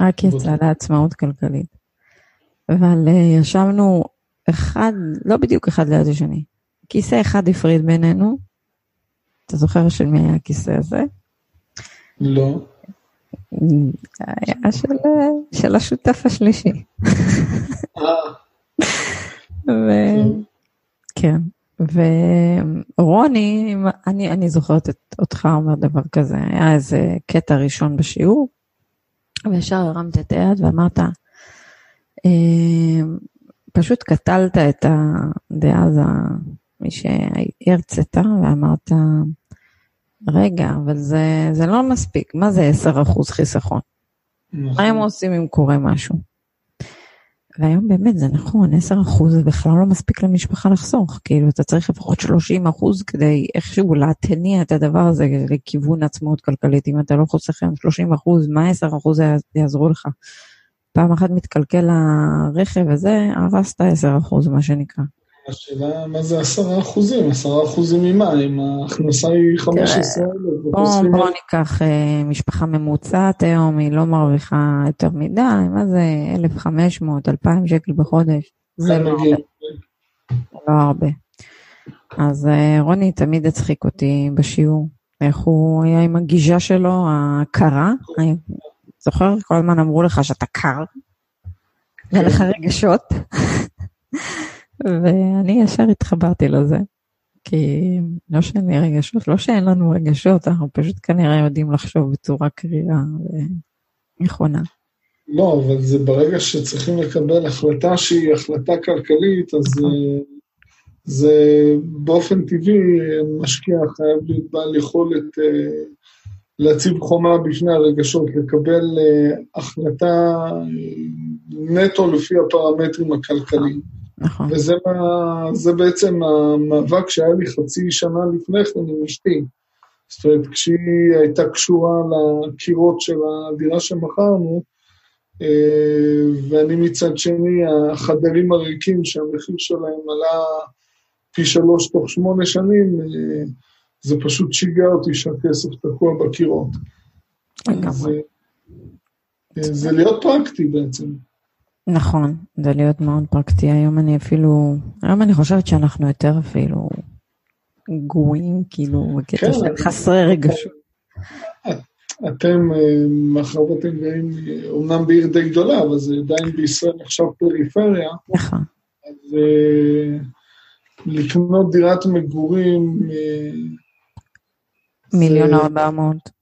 רק יצאה לעצמאות כלכלית. אבל uh, ישבנו אחד, לא בדיוק אחד ליד השני. כיסא אחד הפריד בינינו. אתה זוכר של מי היה הכיסא הזה? לא. היה של, של השותף השלישי. ו... כן. ורוני, אני, אני זוכרת את אותך אומר דבר כזה. היה איזה קטע ראשון בשיעור. וישר הרמת את היד ואמרת, פשוט קטלת את הדעה הזו, מי שהרצתה, ואמרת, רגע, אבל זה, זה לא מספיק, מה זה עשרה אחוז חיסכון? מה הם עושים אם קורה משהו? והיום באמת זה נכון, עשרה אחוז זה בכלל לא מספיק למשפחה לחסוך, כאילו אתה צריך לפחות שלושים אחוז כדי איכשהו להתניע את הדבר הזה לכיוון עצמאות כלכלית, אם אתה לא חוסך עם שלושים אחוז, מה עשרה אחוז יעזרו לך? פעם אחת מתקלקל הרכב הזה, הרסת עשרה אחוז מה שנקרא. השאלה, מה זה עשרה אחוזים? עשרה אחוזים ממה? אם ההכנסה היא חמש עשרה אלף? בואו ניקח משפחה ממוצעת היום, היא לא מרוויחה יותר מדי, מה זה אלף וחמש מאות, אלפיים שקל בחודש? זה לא הרבה. לא הרבה. אז רוני תמיד הצחיק אותי בשיעור, איך הוא היה עם הגישה שלו, הקרה, זוכר? כל הזמן אמרו לך שאתה קר, ואין לך רגשות, ואני ישר התחברתי לזה, כי לא שאין לי רגשות, לא שאין לנו רגשות, אנחנו פשוט כנראה יודעים לחשוב בצורה קריאה ונכונה. לא, אבל זה ברגע שצריכים לקבל החלטה שהיא החלטה כלכלית, אז זה באופן טבעי משקיע, חייב להיות בעל יכולת להציב חומה בפני הרגשות, לקבל החלטה נטו לפי הפרמטרים הכלכליים. נכון. וזה מה, זה בעצם המאבק שהיה לי חצי שנה לפני כן עם אשתי. זאת אומרת, כשהיא הייתה קשורה לקירות של הדירה שמכרנו, ואני מצד שני, החדרים הריקים שהמחיר שלהם עלה פי שלוש תוך שמונה שנים, זה פשוט שיגע אותי שהכסף תקוע בקירות. אז, זה להיות פרקטי בעצם. נכון, זה להיות מאוד פרקטי, היום אני אפילו, היום אני חושבת שאנחנו יותר אפילו גרועים, כאילו, כן, אתם חסרי רגשות. את, אתם, מאחר ואתם גאים, אומנם בעיר די גדולה, אבל זה עדיין בישראל עכשיו פריפריה. נכון. אז לקנות דירת מגורים... מיליון ארבע מאות.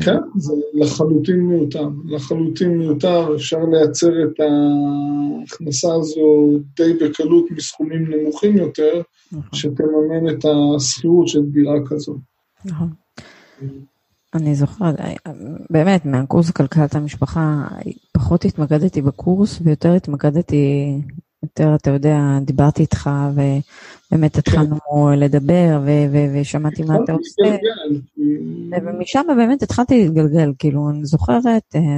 כן, זה לחלוטין מיותר, לחלוטין מיותר, אפשר לייצר את ההכנסה הזו די בקלות מסכומים נמוכים יותר, שתממן את השכירות של דירה כזו. נכון. אני זוכרת, באמת, מהקורס כלכלת המשפחה, פחות התמקדתי בקורס, ויותר התמקדתי, יותר, אתה יודע, דיברתי איתך, ובאמת התחלנו לדבר, ושמעתי מה אתה עושה. ומשם באמת התחלתי להתגלגל, כאילו, אני זוכרת,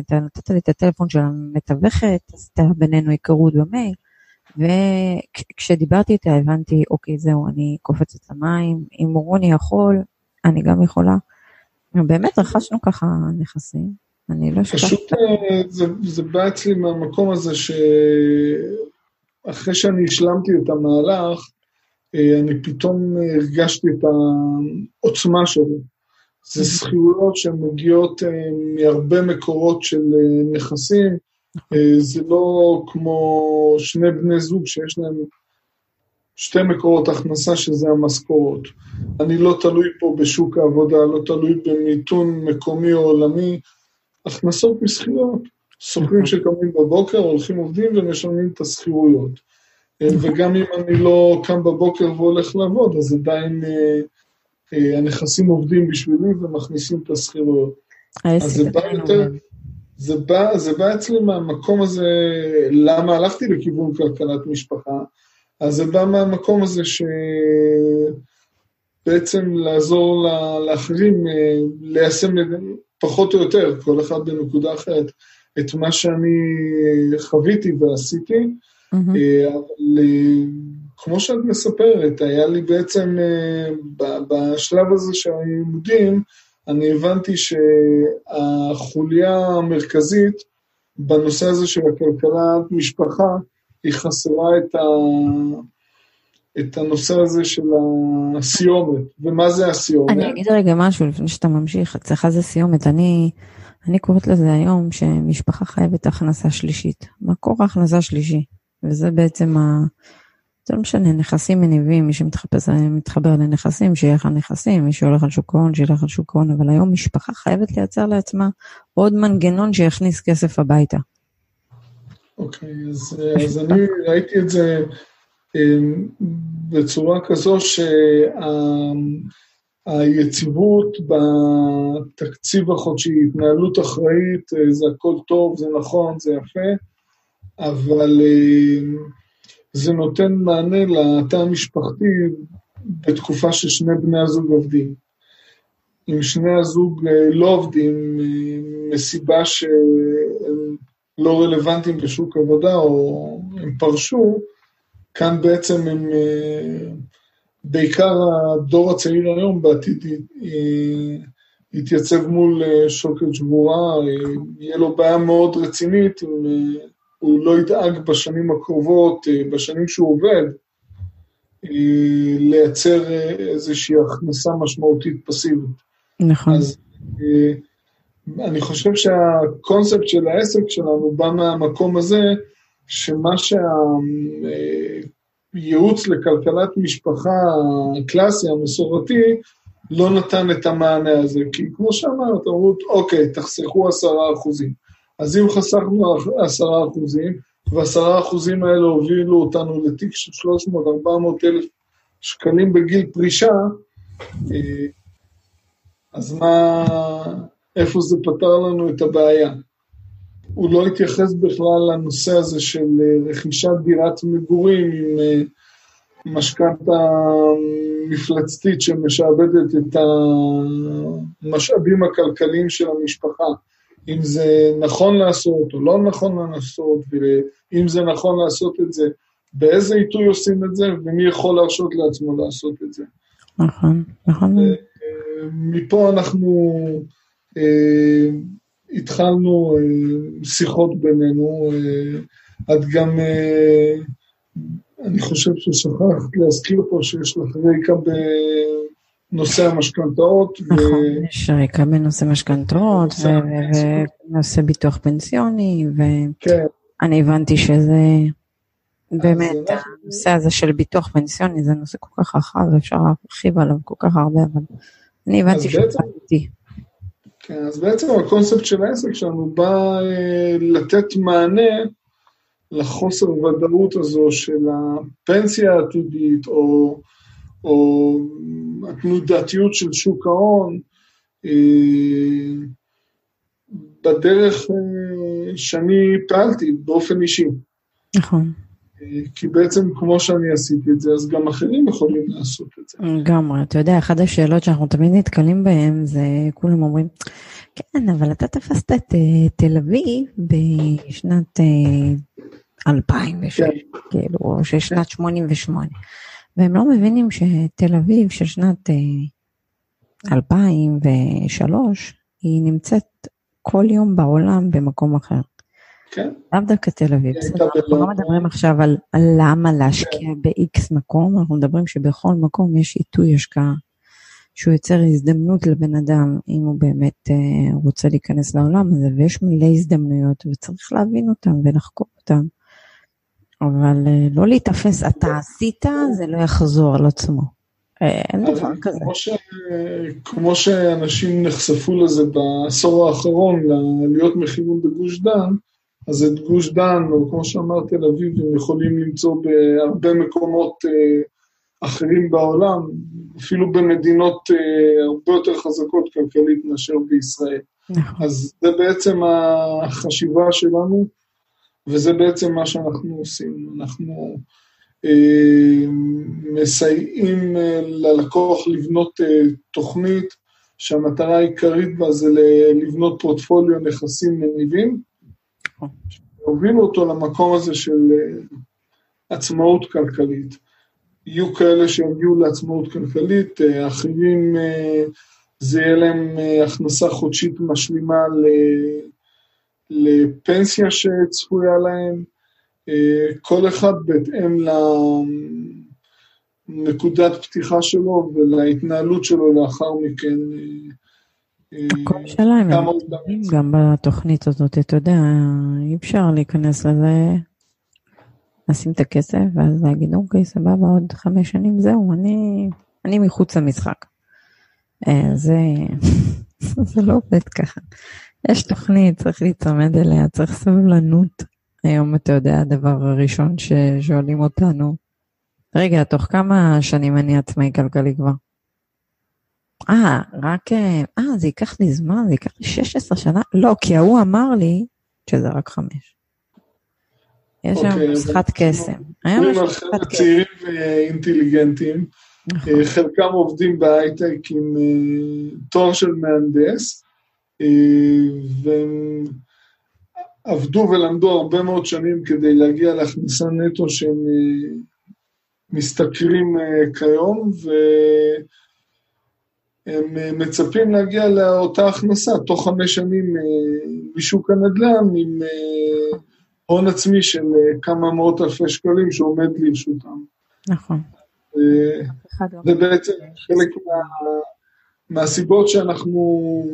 אתה נתת לי את הטלפון של המתווכת, עשתה בינינו היכרות במייל, וכשדיברתי איתה, הבנתי, אוקיי, זהו, אני קופצת למים, אם רוני יכול, אני גם יכולה. באמת רכשנו ככה נכסים. אני לא שכחת. פשוט זה בא אצלי מהמקום הזה ש... אחרי שאני השלמתי את המהלך, אני פתאום הרגשתי את העוצמה שלי. זה זכירויות שמגיעות מהרבה מקורות של נכסים, זה לא כמו שני בני זוג שיש להם שתי מקורות הכנסה שזה המשכורות. אני לא תלוי פה בשוק העבודה, לא תלוי במיתון מקומי או עולמי, הכנסות מזכירויות. סוכרים שקמים בבוקר, הולכים עובדים ומשלמים את הסחירויות. וגם אם אני לא קם בבוקר והולך לעבוד, אז עדיין הנכסים עובדים בשבילי ומכניסים את הסחירויות. אז זה בא יותר, זה בא, זה בא אצלי מהמקום הזה, למה הלכתי לכיוון כלכלת משפחה, אז זה בא מהמקום הזה שבעצם לעזור לאחרים, ליישם פחות או יותר, כל אחד בנקודה אחרת, את מה שאני חוויתי ועשיתי, אבל כמו שאת מספרת, היה לי בעצם, בשלב הזה של הלימודים, אני הבנתי שהחוליה המרכזית, בנושא הזה של הכלכלת משפחה, היא חסרה את הנושא הזה של הסיומת, ומה זה הסיומת? אני אגיד רגע משהו, לפני שאתה ממשיך, אצלך זה סיומת, אני... אני קוראת לזה היום שמשפחה חייבת הכנסה שלישית. מקור ההכנסה שלישי. וזה בעצם ה... זה לא משנה, נכסים מניבים, מי שמתחבר לנכסים, שילך על נכסים, מי שהולך על שוק ההון, שילך על שוק ההון, אבל היום משפחה חייבת לייצר לעצמה עוד מנגנון שיכניס כסף הביתה. אוקיי, אז, אז אני ראיתי את זה בצורה כזו שה... היציבות בתקציב החודשי, התנהלות אחראית, זה הכל טוב, זה נכון, זה יפה, אבל זה נותן מענה לתא המשפחתי בתקופה ששני בני הזוג עובדים. אם שני הזוג לא עובדים, מסיבה שהם לא רלוונטיים בשוק עבודה או הם פרשו, כאן בעצם הם, בעיקר הדור הצעיר היום בעתיד יתייצב מול שוקת שבורה, יהיה לו בעיה מאוד רצינית, הוא לא ידאג בשנים הקרובות, בשנים שהוא עובד, לייצר איזושהי הכנסה משמעותית פסיבית. נכון. אז אני חושב שהקונספט של העסק שלנו בא מהמקום הזה, שמה שהייעוץ לכלכלת משפחה הקלאסי, המסורתי, לא נתן את המענה הזה, כי כמו שאמרת, אמרו, אוקיי, תחסכו עשרה אחוזים. אז אם חסכנו עשרה אחוזים, ועשרה אחוזים האלה הובילו אותנו לתיק של שלוש מאות עד ארבע מאות אלף שקלים בגיל פרישה, אז מה, איפה זה פתר לנו את הבעיה? הוא לא התייחס בכלל לנושא הזה של רכישת דירת מגורים עם משכנתה מפלצתית שמשעבדת את המשאבים הכלכליים של המשפחה. אם זה נכון לעשות או לא נכון לעשות, ואם זה נכון לעשות את זה, באיזה עיתוי עושים את זה, ומי יכול להרשות לעצמו לעשות את זה. נכון, נכון. מפה אנחנו אה, התחלנו אה, שיחות בינינו, אה, את גם, אה, אני חושב ששכחת להזכיר פה שיש לך ריקה בנושא המשכנתאות. נכון, ו... יש ריקה בנושא משכנתאות, ונושא ביטוח פנסיוני, ואני כן. הבנתי שזה באמת, הנושא הזה של ביטוח פנסיוני, זה נושא כל כך רחב, ואפשר להרחיב עליו כל כך הרבה, אבל... אני הבנתי שפעתי. כן, אז בעצם הקונספט של העסק שלנו בא לתת מענה לחוסר ודאות הזו של הפנסיה העתידית, או, או התנודתיות של שוק ההון, בדרך שאני פעלתי באופן אישי. נכון. כי בעצם כמו שאני עשיתי את זה, אז גם אחרים יכולים לעשות את זה. גם, אתה יודע, אחת השאלות שאנחנו תמיד נתקלים בהן, זה כולם אומרים, כן, אבל אתה תפסת את תל אביב בשנת אלפיים ושש, כאילו, או ששנת שמונים ושמונה, והם לא מבינים שתל אביב של שנת אלפיים ושלוש, היא נמצאת כל יום בעולם במקום אחר. לאו דווקא תל אביב, אנחנו לא מדברים עכשיו על למה להשקיע ב-X מקום, אנחנו מדברים שבכל מקום יש עיתוי השקעה, שהוא יוצר הזדמנות לבן אדם, אם הוא באמת רוצה להיכנס לעולם הזה, ויש מלא הזדמנויות, וצריך להבין אותם ולחקור אותם, אבל לא להתאפס, אתה עשית, זה לא יחזור על עצמו, אין דבר כזה. כמו שאנשים נחשפו לזה בעשור האחרון, להיות מכיוון בגוש דן, אז את גוש דן, או כמו שאמר תל אביב, הם יכולים למצוא בהרבה מקומות אחרים בעולם, אפילו במדינות הרבה יותר חזקות כלכלית מאשר בישראל. אז זה בעצם החשיבה שלנו, וזה בעצם מה שאנחנו עושים. אנחנו מסייעים ללקוח לבנות תוכנית, שהמטרה העיקרית בה זה לבנות פורטפוליו נכסים מניבים, הובילו אותו למקום הזה של עצמאות כלכלית. יהיו כאלה שיגיעו לעצמאות כלכלית, אחרים זה יהיה להם הכנסה חודשית משלימה לפנסיה שצפויה להם, כל אחד בהתאם לנקודת פתיחה שלו ולהתנהלות שלו לאחר מכן. הכל שלהם, גם בתוכנית הזאת, אתה יודע, אי אפשר להיכנס לזה, לשים את הכסף, ואז להגיד, אוקיי, סבבה, עוד חמש שנים, זהו, אני, אני מחוץ למשחק. זה, זה לא עובד ככה. יש תוכנית, צריך להתעמד אליה, צריך סבלנות. היום, אתה יודע, הדבר הראשון ששואלים אותנו, רגע, תוך כמה שנים אני עצמאי כלכלי כבר? אה, רק, אה, זה ייקח לי זמן, זה ייקח לי שש עשרה שנה, לא, כי הוא אמר לי שזה רק חמש. יש שם משחת קסם. היום משחת קסם. צעירים ואינטליגנטים, חלקם עובדים בהייטק עם תואר של מהנדס, והם עבדו ולמדו הרבה מאוד שנים כדי להגיע להכנסה נטו שהם משתכרים כיום, והם מצפים להגיע לאותה הכנסה, תוך חמש שנים בשוק הנדל"ן, עם הון עצמי של כמה מאות אלפי שקלים שעומד לרשותם. נכון. זה בעצם חלק מהסיבות שאנחנו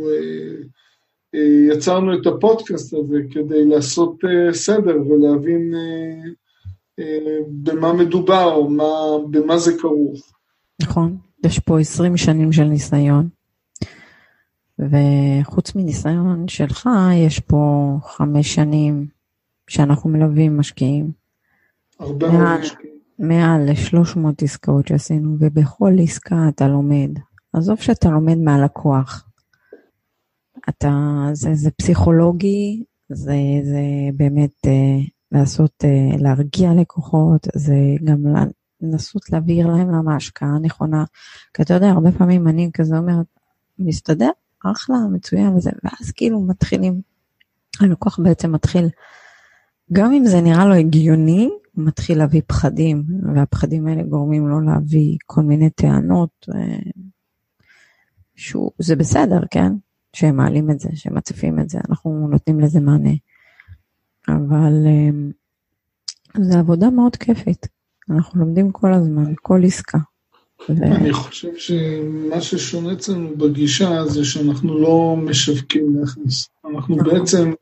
יצרנו את הפודקאסט הזה, כדי לעשות סדר ולהבין במה מדובר, או במה זה כרוך. נכון, יש פה עשרים שנים של ניסיון, וחוץ מניסיון שלך, יש פה חמש שנים שאנחנו מלווים משקיעים. הרבה מאוד משקיעים. מעל ל-שלוש מאות עסקאות שעשינו, ובכל עסקה אתה לומד. עזוב שאתה לומד מהלקוח. אתה, זה, זה פסיכולוגי, זה, זה באמת אה, לעשות, אה, להרגיע לקוחות, זה גם לנסות להבהיר להם למה ההשקעה נכונה, כי אתה יודע, הרבה פעמים אני כזה אומרת, מסתדר, אחלה, מצוין וזה, ואז כאילו מתחילים, הלקוח בעצם מתחיל, גם אם זה נראה לו הגיוני, הוא מתחיל להביא פחדים, והפחדים האלה גורמים לו להביא כל מיני טענות, שהוא, זה בסדר, כן? שהם מעלים את זה, שהם מציפים את זה, אנחנו נותנים לזה מענה. אבל זו עבודה מאוד כיפית, אנחנו לומדים כל הזמן, כל עסקה. אני חושב שמה ששונה אצלנו בגישה, זה שאנחנו לא משווקים להכניס. אנחנו בעצם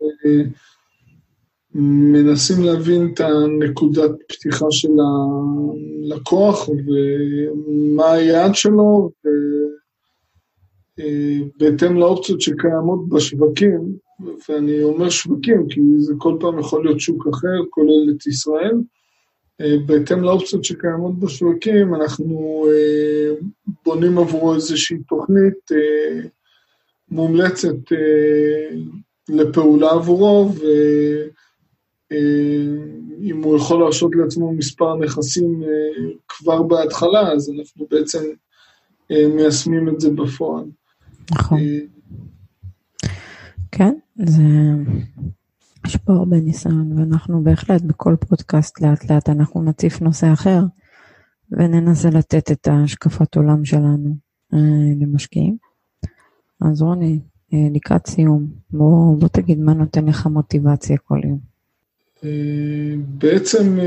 מנסים להבין את הנקודת פתיחה של הלקוח, ומה היעד שלו, ובהתאם לאופציות שקיימות בשווקים, ואני אומר שווקים, כי זה כל פעם יכול להיות שוק אחר, כולל את ישראל, בהתאם לאופציות שקיימות בשווקים, אנחנו בונים עבורו איזושהי תוכנית מומלצת לפעולה עבורו, ו... אם הוא יכול להרשות לעצמו מספר נכסים כבר בהתחלה, אז אנחנו בעצם מיישמים את זה בפועל. נכון. כן, זה... יש פה הרבה ניסיון, ואנחנו בהחלט בכל פודקאסט לאט לאט אנחנו נציף נושא אחר, וננסה לתת את השקפת עולם שלנו למשקיעים. אז רוני, לקראת סיום, בוא, בוא תגיד מה נותן לך מוטיבציה כל יום. בעצם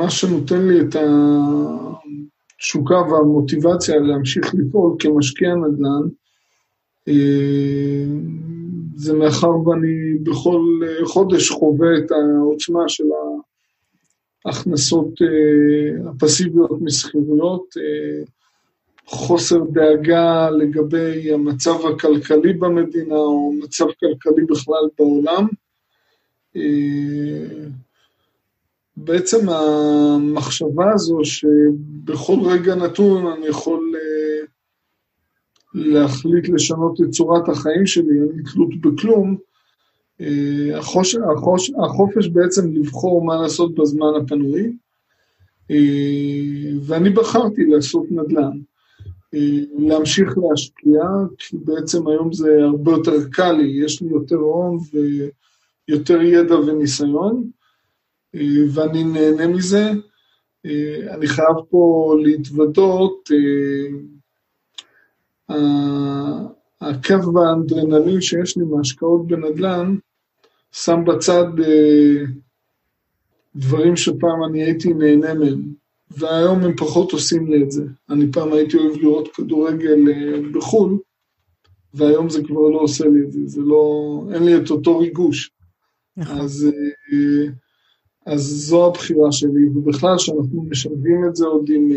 מה שנותן לי את התשוקה והמוטיבציה להמשיך לפעול כמשקיע נדל"ן, זה מאחר ואני בכל חודש חווה את העוצמה של ההכנסות הפסיביות מסחירויות, חוסר דאגה לגבי המצב הכלכלי במדינה או מצב כלכלי בכלל בעולם, בעצם המחשבה הזו שבכל רגע נתון אני יכול להחליט לשנות את צורת החיים שלי, אני תלות בכלום, החופש, החופש, החופש בעצם לבחור מה לעשות בזמן הפנוי, ואני בחרתי לעשות נדל"ן, להמשיך להשקיע, כי בעצם היום זה הרבה יותר קל לי, יש לי יותר הון ו... יותר ידע וניסיון, ואני נהנה מזה. אני חייב פה להתוודות, הקו והאנדרנלין שיש לי מהשקעות בנדל"ן, שם בצד דברים שפעם אני הייתי נהנה מהם, והיום הם פחות עושים לי את זה. אני פעם הייתי אוהב לראות כדורגל בחול, והיום זה כבר לא עושה לי את זה, זה לא, אין לי את אותו ריגוש. אז, אז זו הבחירה שלי, ובכלל שאנחנו משלבים את זה עוד עם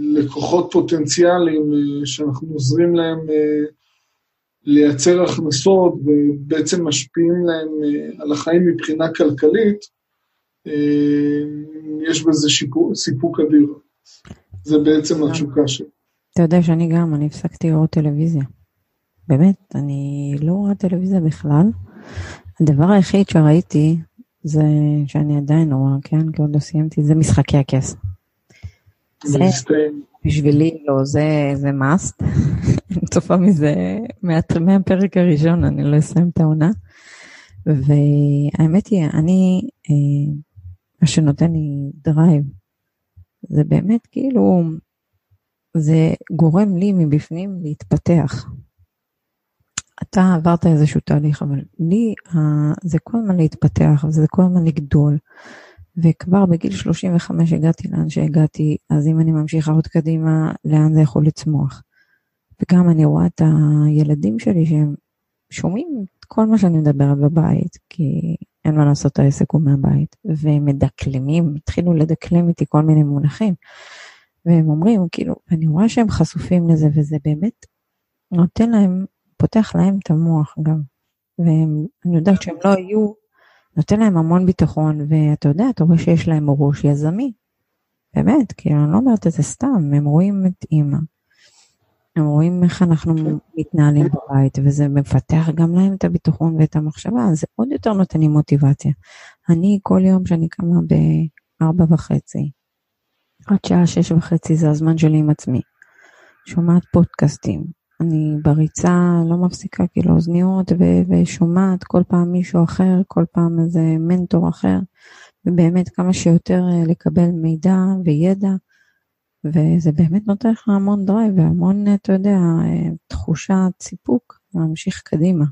לקוחות פוטנציאליים, שאנחנו עוזרים להם לייצר הכנסות, ובעצם משפיעים להם על החיים מבחינה כלכלית, יש בזה שיפוק, סיפוק אדיר. זה בעצם התשוקה שלי. אתה יודע שאני גם, אני הפסקתי לראות טלוויזיה. באמת, אני לא רואה טלוויזיה בכלל. הדבר היחיד שראיתי, זה שאני עדיין רואה, כן, כי עוד לא סיימתי, זה משחקי הכס. זה בשבילי, לא, זה מאסט. אני צופה מזה, מהפרק הראשון, אני לא אסיים את העונה. והאמת היא, אני, מה שנותן לי דרייב זה באמת כאילו, זה גורם לי מבפנים להתפתח. אתה עברת איזשהו תהליך, אבל לי זה כל הזמן להתפתח, זה כל הזמן לגדול. וכבר בגיל שלושים וחמש הגעתי לאן שהגעתי, אז אם אני ממשיכה עוד קדימה, לאן זה יכול לצמוח. וגם אני רואה את הילדים שלי שהם שומעים את כל מה שאני מדברת בבית, כי אין מה לעשות, את העסק הוא מהבית, והם מדקלמים, התחילו לדקלם איתי כל מיני מונחים, והם אומרים, כאילו, אני רואה שהם חשופים לזה, וזה באמת נותן להם, פותח להם את המוח גם, ואני יודעת שהם לא יהיו, נותן להם המון ביטחון, ואתה יודע, אתה רואה שיש להם ראש יזמי, באמת, כאילו, אני לא אומרת את זה סתם, הם רואים את אמא, הם רואים איך אנחנו מתנהלים בבית, וזה מפתח גם להם את הביטחון ואת המחשבה, אז זה עוד יותר נותן לי מוטיבציה. אני כל יום שאני קמה ב-ארבע וחצי, עד שעה שש וחצי זה הזמן שלי עם עצמי, שומעת פודקאסטים, אני בריצה לא מפסיקה כאילו אוזניות, ו- ושומעת כל פעם מישהו אחר, כל פעם איזה מנטור אחר, ובאמת כמה שיותר לקבל מידע וידע, וזה באמת נותן לך המון דרייב, והמון, אתה יודע, תחושת סיפוק, להמשיך קדימה.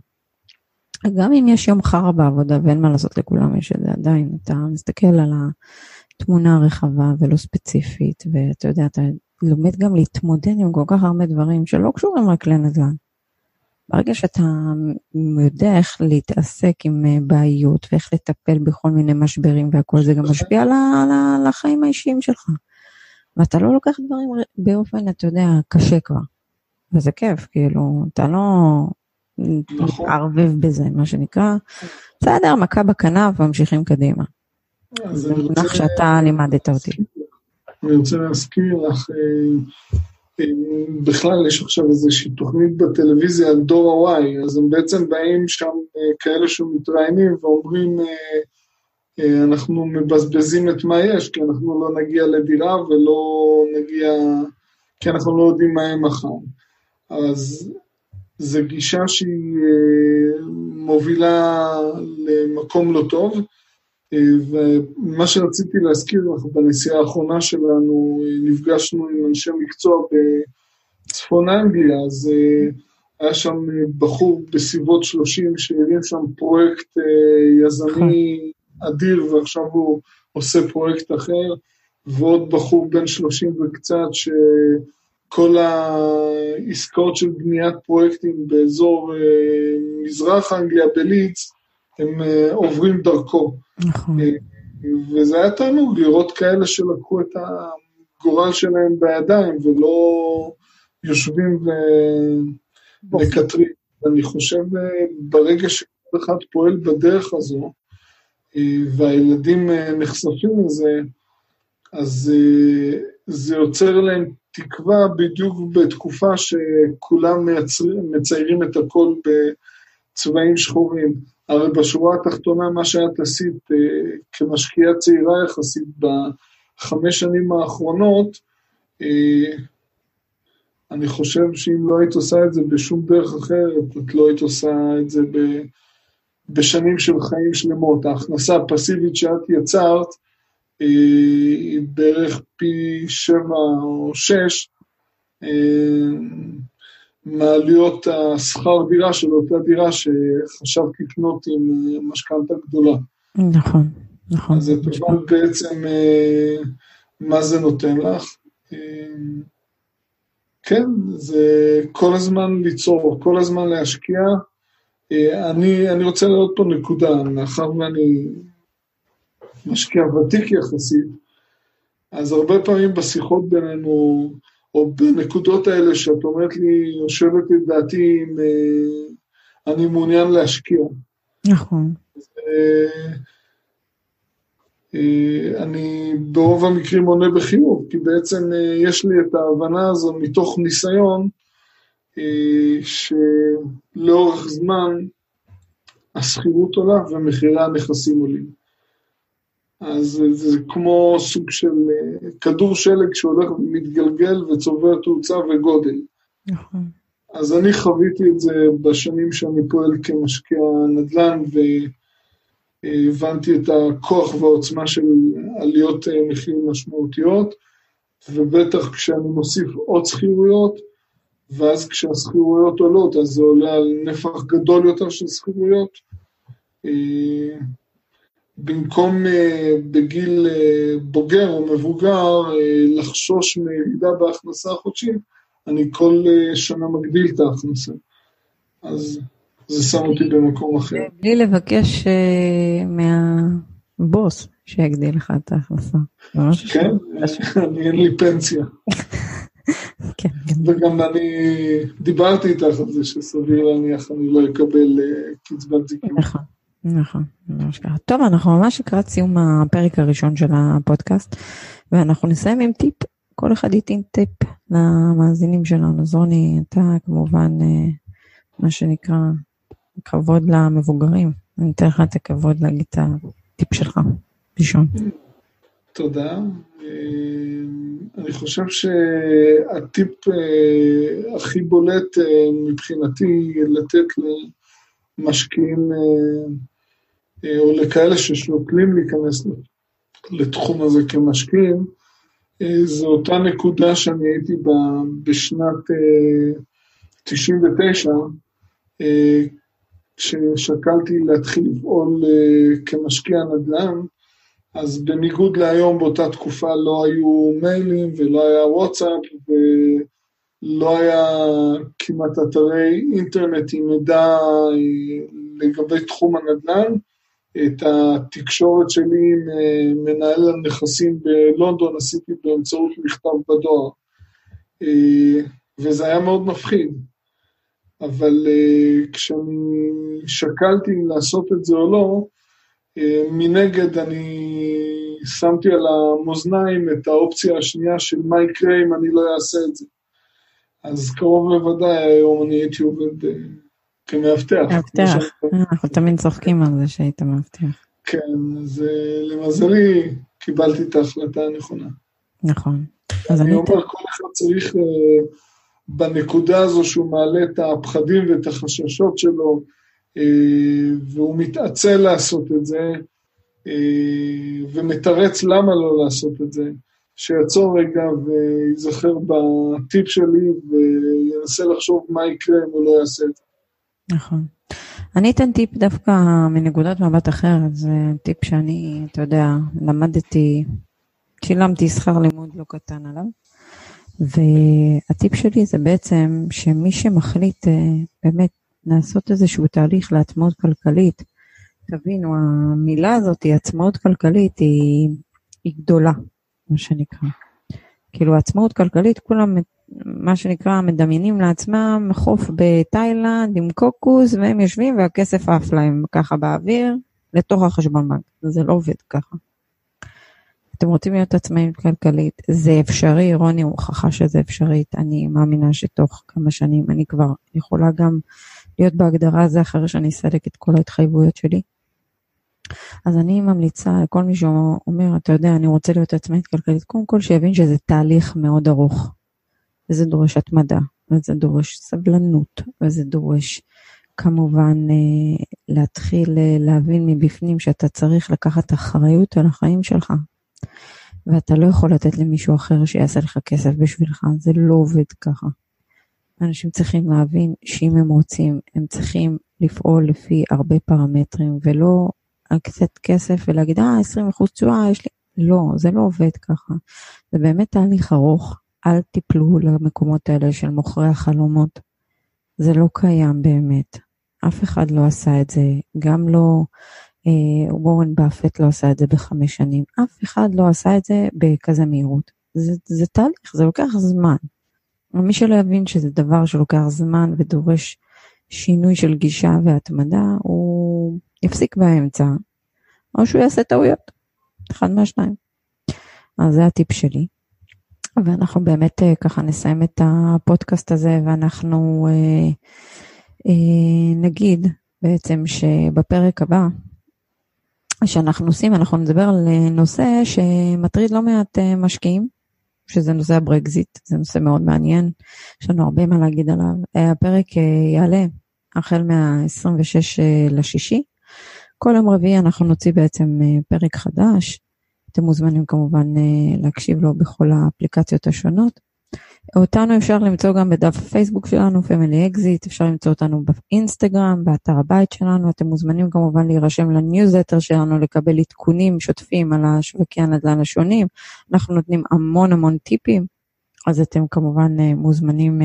גם אם יש יום חר בעבודה, ואין מה לעשות לכולם, יש את זה עדיין, אתה מסתכל על התמונה הרחבה, ולא ספציפית, ואתה יודע, אתה לומד גם להתמודד עם כל כך הרבה דברים, שלא קשורים רק לנדל"ן. ברגע שאתה יודע איך להתעסק עם בעיות, ואיך לטפל בכל מיני משברים, והכל זה גם משפיע על, על החיים האישיים שלך. ואתה לא לוקח דברים באופן, אתה יודע, קשה כבר. וזה כיף, כאילו, אתה לא מתערבב בזה, מה שנקרא. בסדר, מכה בכנף, ממשיכים קדימה. זה מונח שאתה לימדת אותי. אני רוצה להזכיר לך, בכלל יש עכשיו איזושהי תוכנית בטלוויזיה על דור ה-Y, אז הם בעצם באים שם כאלה שמתראיינים ואומרים, אנחנו מבזבזים את מה יש, כי אנחנו לא נגיע לדירה ולא נגיע, כי אנחנו לא יודעים מה הם מחר. אז זו גישה שהיא מובילה למקום לא טוב, ומה שרציתי להזכיר לך, בנסיעה האחרונה שלנו, נפגשנו עם אנשי מקצוע בצפון אנגליה, אז היה שם בחור בסביבות שלושים, שהרים שם פרויקט יזמי, אדיר, ועכשיו הוא עושה פרויקט אחר, ועוד בחור בין שלושים וקצת, שכל העסקאות של בניית פרויקטים באזור מזרח אנגליה, בליץ, הם עוברים דרכו. נכון. וזה היה תענוג לראות כאלה שלקחו את הגורל שלהם בידיים, ולא יושבים ולקטרים. אני חושב, ברגע שכל אחד פועל בדרך הזו, והילדים נחשפים לזה, אז זה יוצר להם תקווה בדיוק בתקופה שכולם מציירים את הכל בצבעים שחורים. הרי בשורה התחתונה, מה שאת עשית כמשקיעה צעירה יחסית בחמש שנים האחרונות, אני חושב שאם לא היית עושה את זה בשום דרך אחרת, את לא היית עושה את זה ב... בשנים של חיים שלמות. ההכנסה הפסיבית שאת יצרת, אה, היא בערך פי שבע או שש, אה, מעליות השכר דירה של אותה דירה שחשבתי לקנות עם משכנתה גדולה. נכון, נכון. אז את נכון. אבל בעצם אה, מה זה נותן לך? אה, כן, זה כל הזמן ליצור, כל הזמן להשקיע, אני, אני רוצה לראות פה נקודה, מאחר ואני משקיע ותיק יחסית, אז הרבה פעמים בשיחות בינינו, או בנקודות האלה שאת אומרת לי, יושבת לדעתי, אם אני מעוניין להשקיע. נכון. אז, אני ברוב המקרים עונה בחיוב, כי בעצם יש לי את ההבנה הזו מתוך ניסיון, שלאורך זמן הסחירות עולה ומחירי הנכסים עולים. אז זה כמו סוג של כדור שלג שהולך מתגלגל וצובר תאוצה וגודל. נכון. אז אני חוויתי את זה בשנים שאני פועל כמשקיע נדל"ן, והבנתי את הכוח והעוצמה של עליות מחירים משמעותיות, ובטח כשאני מוסיף עוד סחירויות, ואז כשהסחירויות עולות, אז זה עולה על נפח גדול יותר של סחירויות. במקום בגיל בוגר או מבוגר, לחשוש מירידה בהכנסה החודשית, אני כל שנה מגדיל את ההכנסה. אז זה שם אותי במקום אחר. בלי לבקש מהבוס שיגדיל לך את ההכנסה. כן, אני אין לי פנסיה. וגם אני דיברתי איתך על זה שסביר להניח אני לא אקבל קצבת זקנה. נכון, נכון. טוב, אנחנו ממש לקראת סיום הפרק הראשון של הפודקאסט, ואנחנו נסיים עם טיפ. כל אחד ייתן טיפ למאזינים שלנו. אז רוני, אתה כמובן, מה שנקרא, כבוד למבוגרים. אני אתן לך את הכבוד להגיד את הטיפ שלך ראשון. תודה. אני חושב שהטיפ הכי בולט מבחינתי לתת למשקיעים או לכאלה ששוקלים להיכנס לתחום הזה כמשקיעים, זו אותה נקודה שאני הייתי בשנת תשעים ותשע, כששקלתי להתחיל לפעול כמשקיע נדל"ן. אז בניגוד להיום, באותה תקופה לא היו מיילים ולא היה וואטסאפ ולא היה כמעט אתרי אינטרנט עם מידע לגבי תחום הנדל"ן. את התקשורת שלי עם מנהל הנכסים בלונדון עשיתי באמצעות מכתב בדואר, וזה היה מאוד מפחיד. אבל כשאני שקלתי לעשות את זה או לא, מנגד אני שמתי על המאזניים את האופציה השנייה של מה יקרה אם אני לא אעשה את זה. אז קרוב לוודאי היום אני הייתי עובד כמאבטח. מאבטח, אנחנו תמיד צוחקים על זה שהיית מאבטח. כן, אז למזלי קיבלתי את ההחלטה הנכונה. נכון. אני אומר, כל אחד צריך בנקודה הזו שהוא מעלה את הפחדים ואת החששות שלו, והוא מתעצל לעשות את זה, ומתרץ למה לא לעשות את זה, שיעצור רגע ויזכר בטיפ שלי, וינסה לחשוב מה יקרה אם הוא לא יעשה את זה. נכון. אני אתן טיפ דווקא מנקודת מבט אחרת, זה טיפ שאני, אתה יודע, למדתי, שילמתי שכר לימוד לא קטן עליו, והטיפ שלי זה בעצם שמי שמחליט באמת, לעשות איזשהו תהליך לעצמאות כלכלית, תבינו, המילה הזאת היא עצמאות כלכלית, היא, היא גדולה, מה שנקרא. כאילו עצמאות כלכלית, כולם, מה שנקרא, מדמיינים לעצמם, חוף בתאילנד עם קוקוס, והם יושבים והכסף עף להם ככה באוויר, לתוך החשבון בנק. זה לא עובד ככה. אתם רוצים להיות עצמאים כלכלית, זה אפשרי, רוני הוא הוכחה שזה אפשרית, אני מאמינה שתוך כמה שנים אני כבר יכולה גם להיות בהגדרה הזה אחרי שאני אסדק את כל ההתחייבויות שלי. אז אני ממליצה לכל מי שאומר, אתה יודע, אני רוצה להיות עצמאית כלכלית, קודם כל שיבין שזה תהליך מאוד ארוך, וזה דורש התמדה, וזה דורש סבלנות, וזה דורש כמובן להתחיל להבין מבפנים שאתה צריך לקחת אחריות על החיים שלך, ואתה לא יכול לתת למישהו אחר שיעשה לך כסף בשבילך, זה לא עובד ככה. אנשים צריכים להבין שאם הם רוצים, הם צריכים לפעול לפי הרבה פרמטרים, ולא קצת כסף ולהגיד, אה, עשרים אחוז תשואה, יש לי... לא, זה לא עובד ככה. זה באמת תהליך ארוך, אל תיפלו למקומות האלה של מוכרי החלומות. זה לא קיים באמת. אף אחד לא עשה את זה, גם לא... וורן באפט לא עשה את זה בחמש שנים, אף אחד לא עשה את זה בכזה מהירות. זה, זה תהליך, זה לוקח זמן. מי שלא יבין שזה דבר שלוקח זמן ודורש שינוי של גישה והתמדה, הוא יפסיק באמצע, או שהוא יעשה טעויות, אחד מהשניים. אז זה הטיפ שלי. ואנחנו באמת ככה נסיים את הפודקאסט הזה, ואנחנו אה, אה, נגיד בעצם שבפרק הבא, שאנחנו עושים, אנחנו נדבר על נושא שמטריד לא מעט משקיעים, שזה נושא הברקזיט, זה נושא מאוד מעניין, יש לנו הרבה מה להגיד עליו. הפרק יעלה החל מה-עשרים ושש לשישי, כל יום רביעי אנחנו נוציא בעצם פרק חדש, אתם מוזמנים כמובן להקשיב לו בכל האפליקציות השונות. אותנו אפשר למצוא גם בדף הפייסבוק שלנו, Family Exit, אפשר למצוא אותנו באינסטגרם, באתר הבית שלנו, אתם מוזמנים כמובן להירשם לניוזלטר שלנו, לקבל עדכונים שוטפים על השווקי הנדל"ן השונים, אנחנו נותנים המון המון טיפים, אז אתם כמובן מוזמנים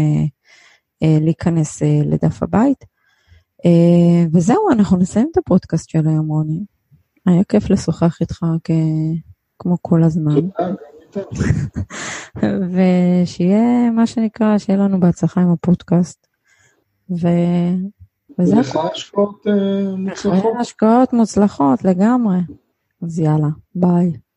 להיכנס לדף הבית, וזהו, אנחנו נסיים את הפודקאסט של היום, רוני. היה כיף לשוחח איתך כמו כל הזמן. ושיהיה מה שנקרא, שיהיה לנו בהצלחה עם הפודקאסט. וזה השקעות מוצלחות. השקעות מוצלחות לגמרי. אז יאללה, ביי.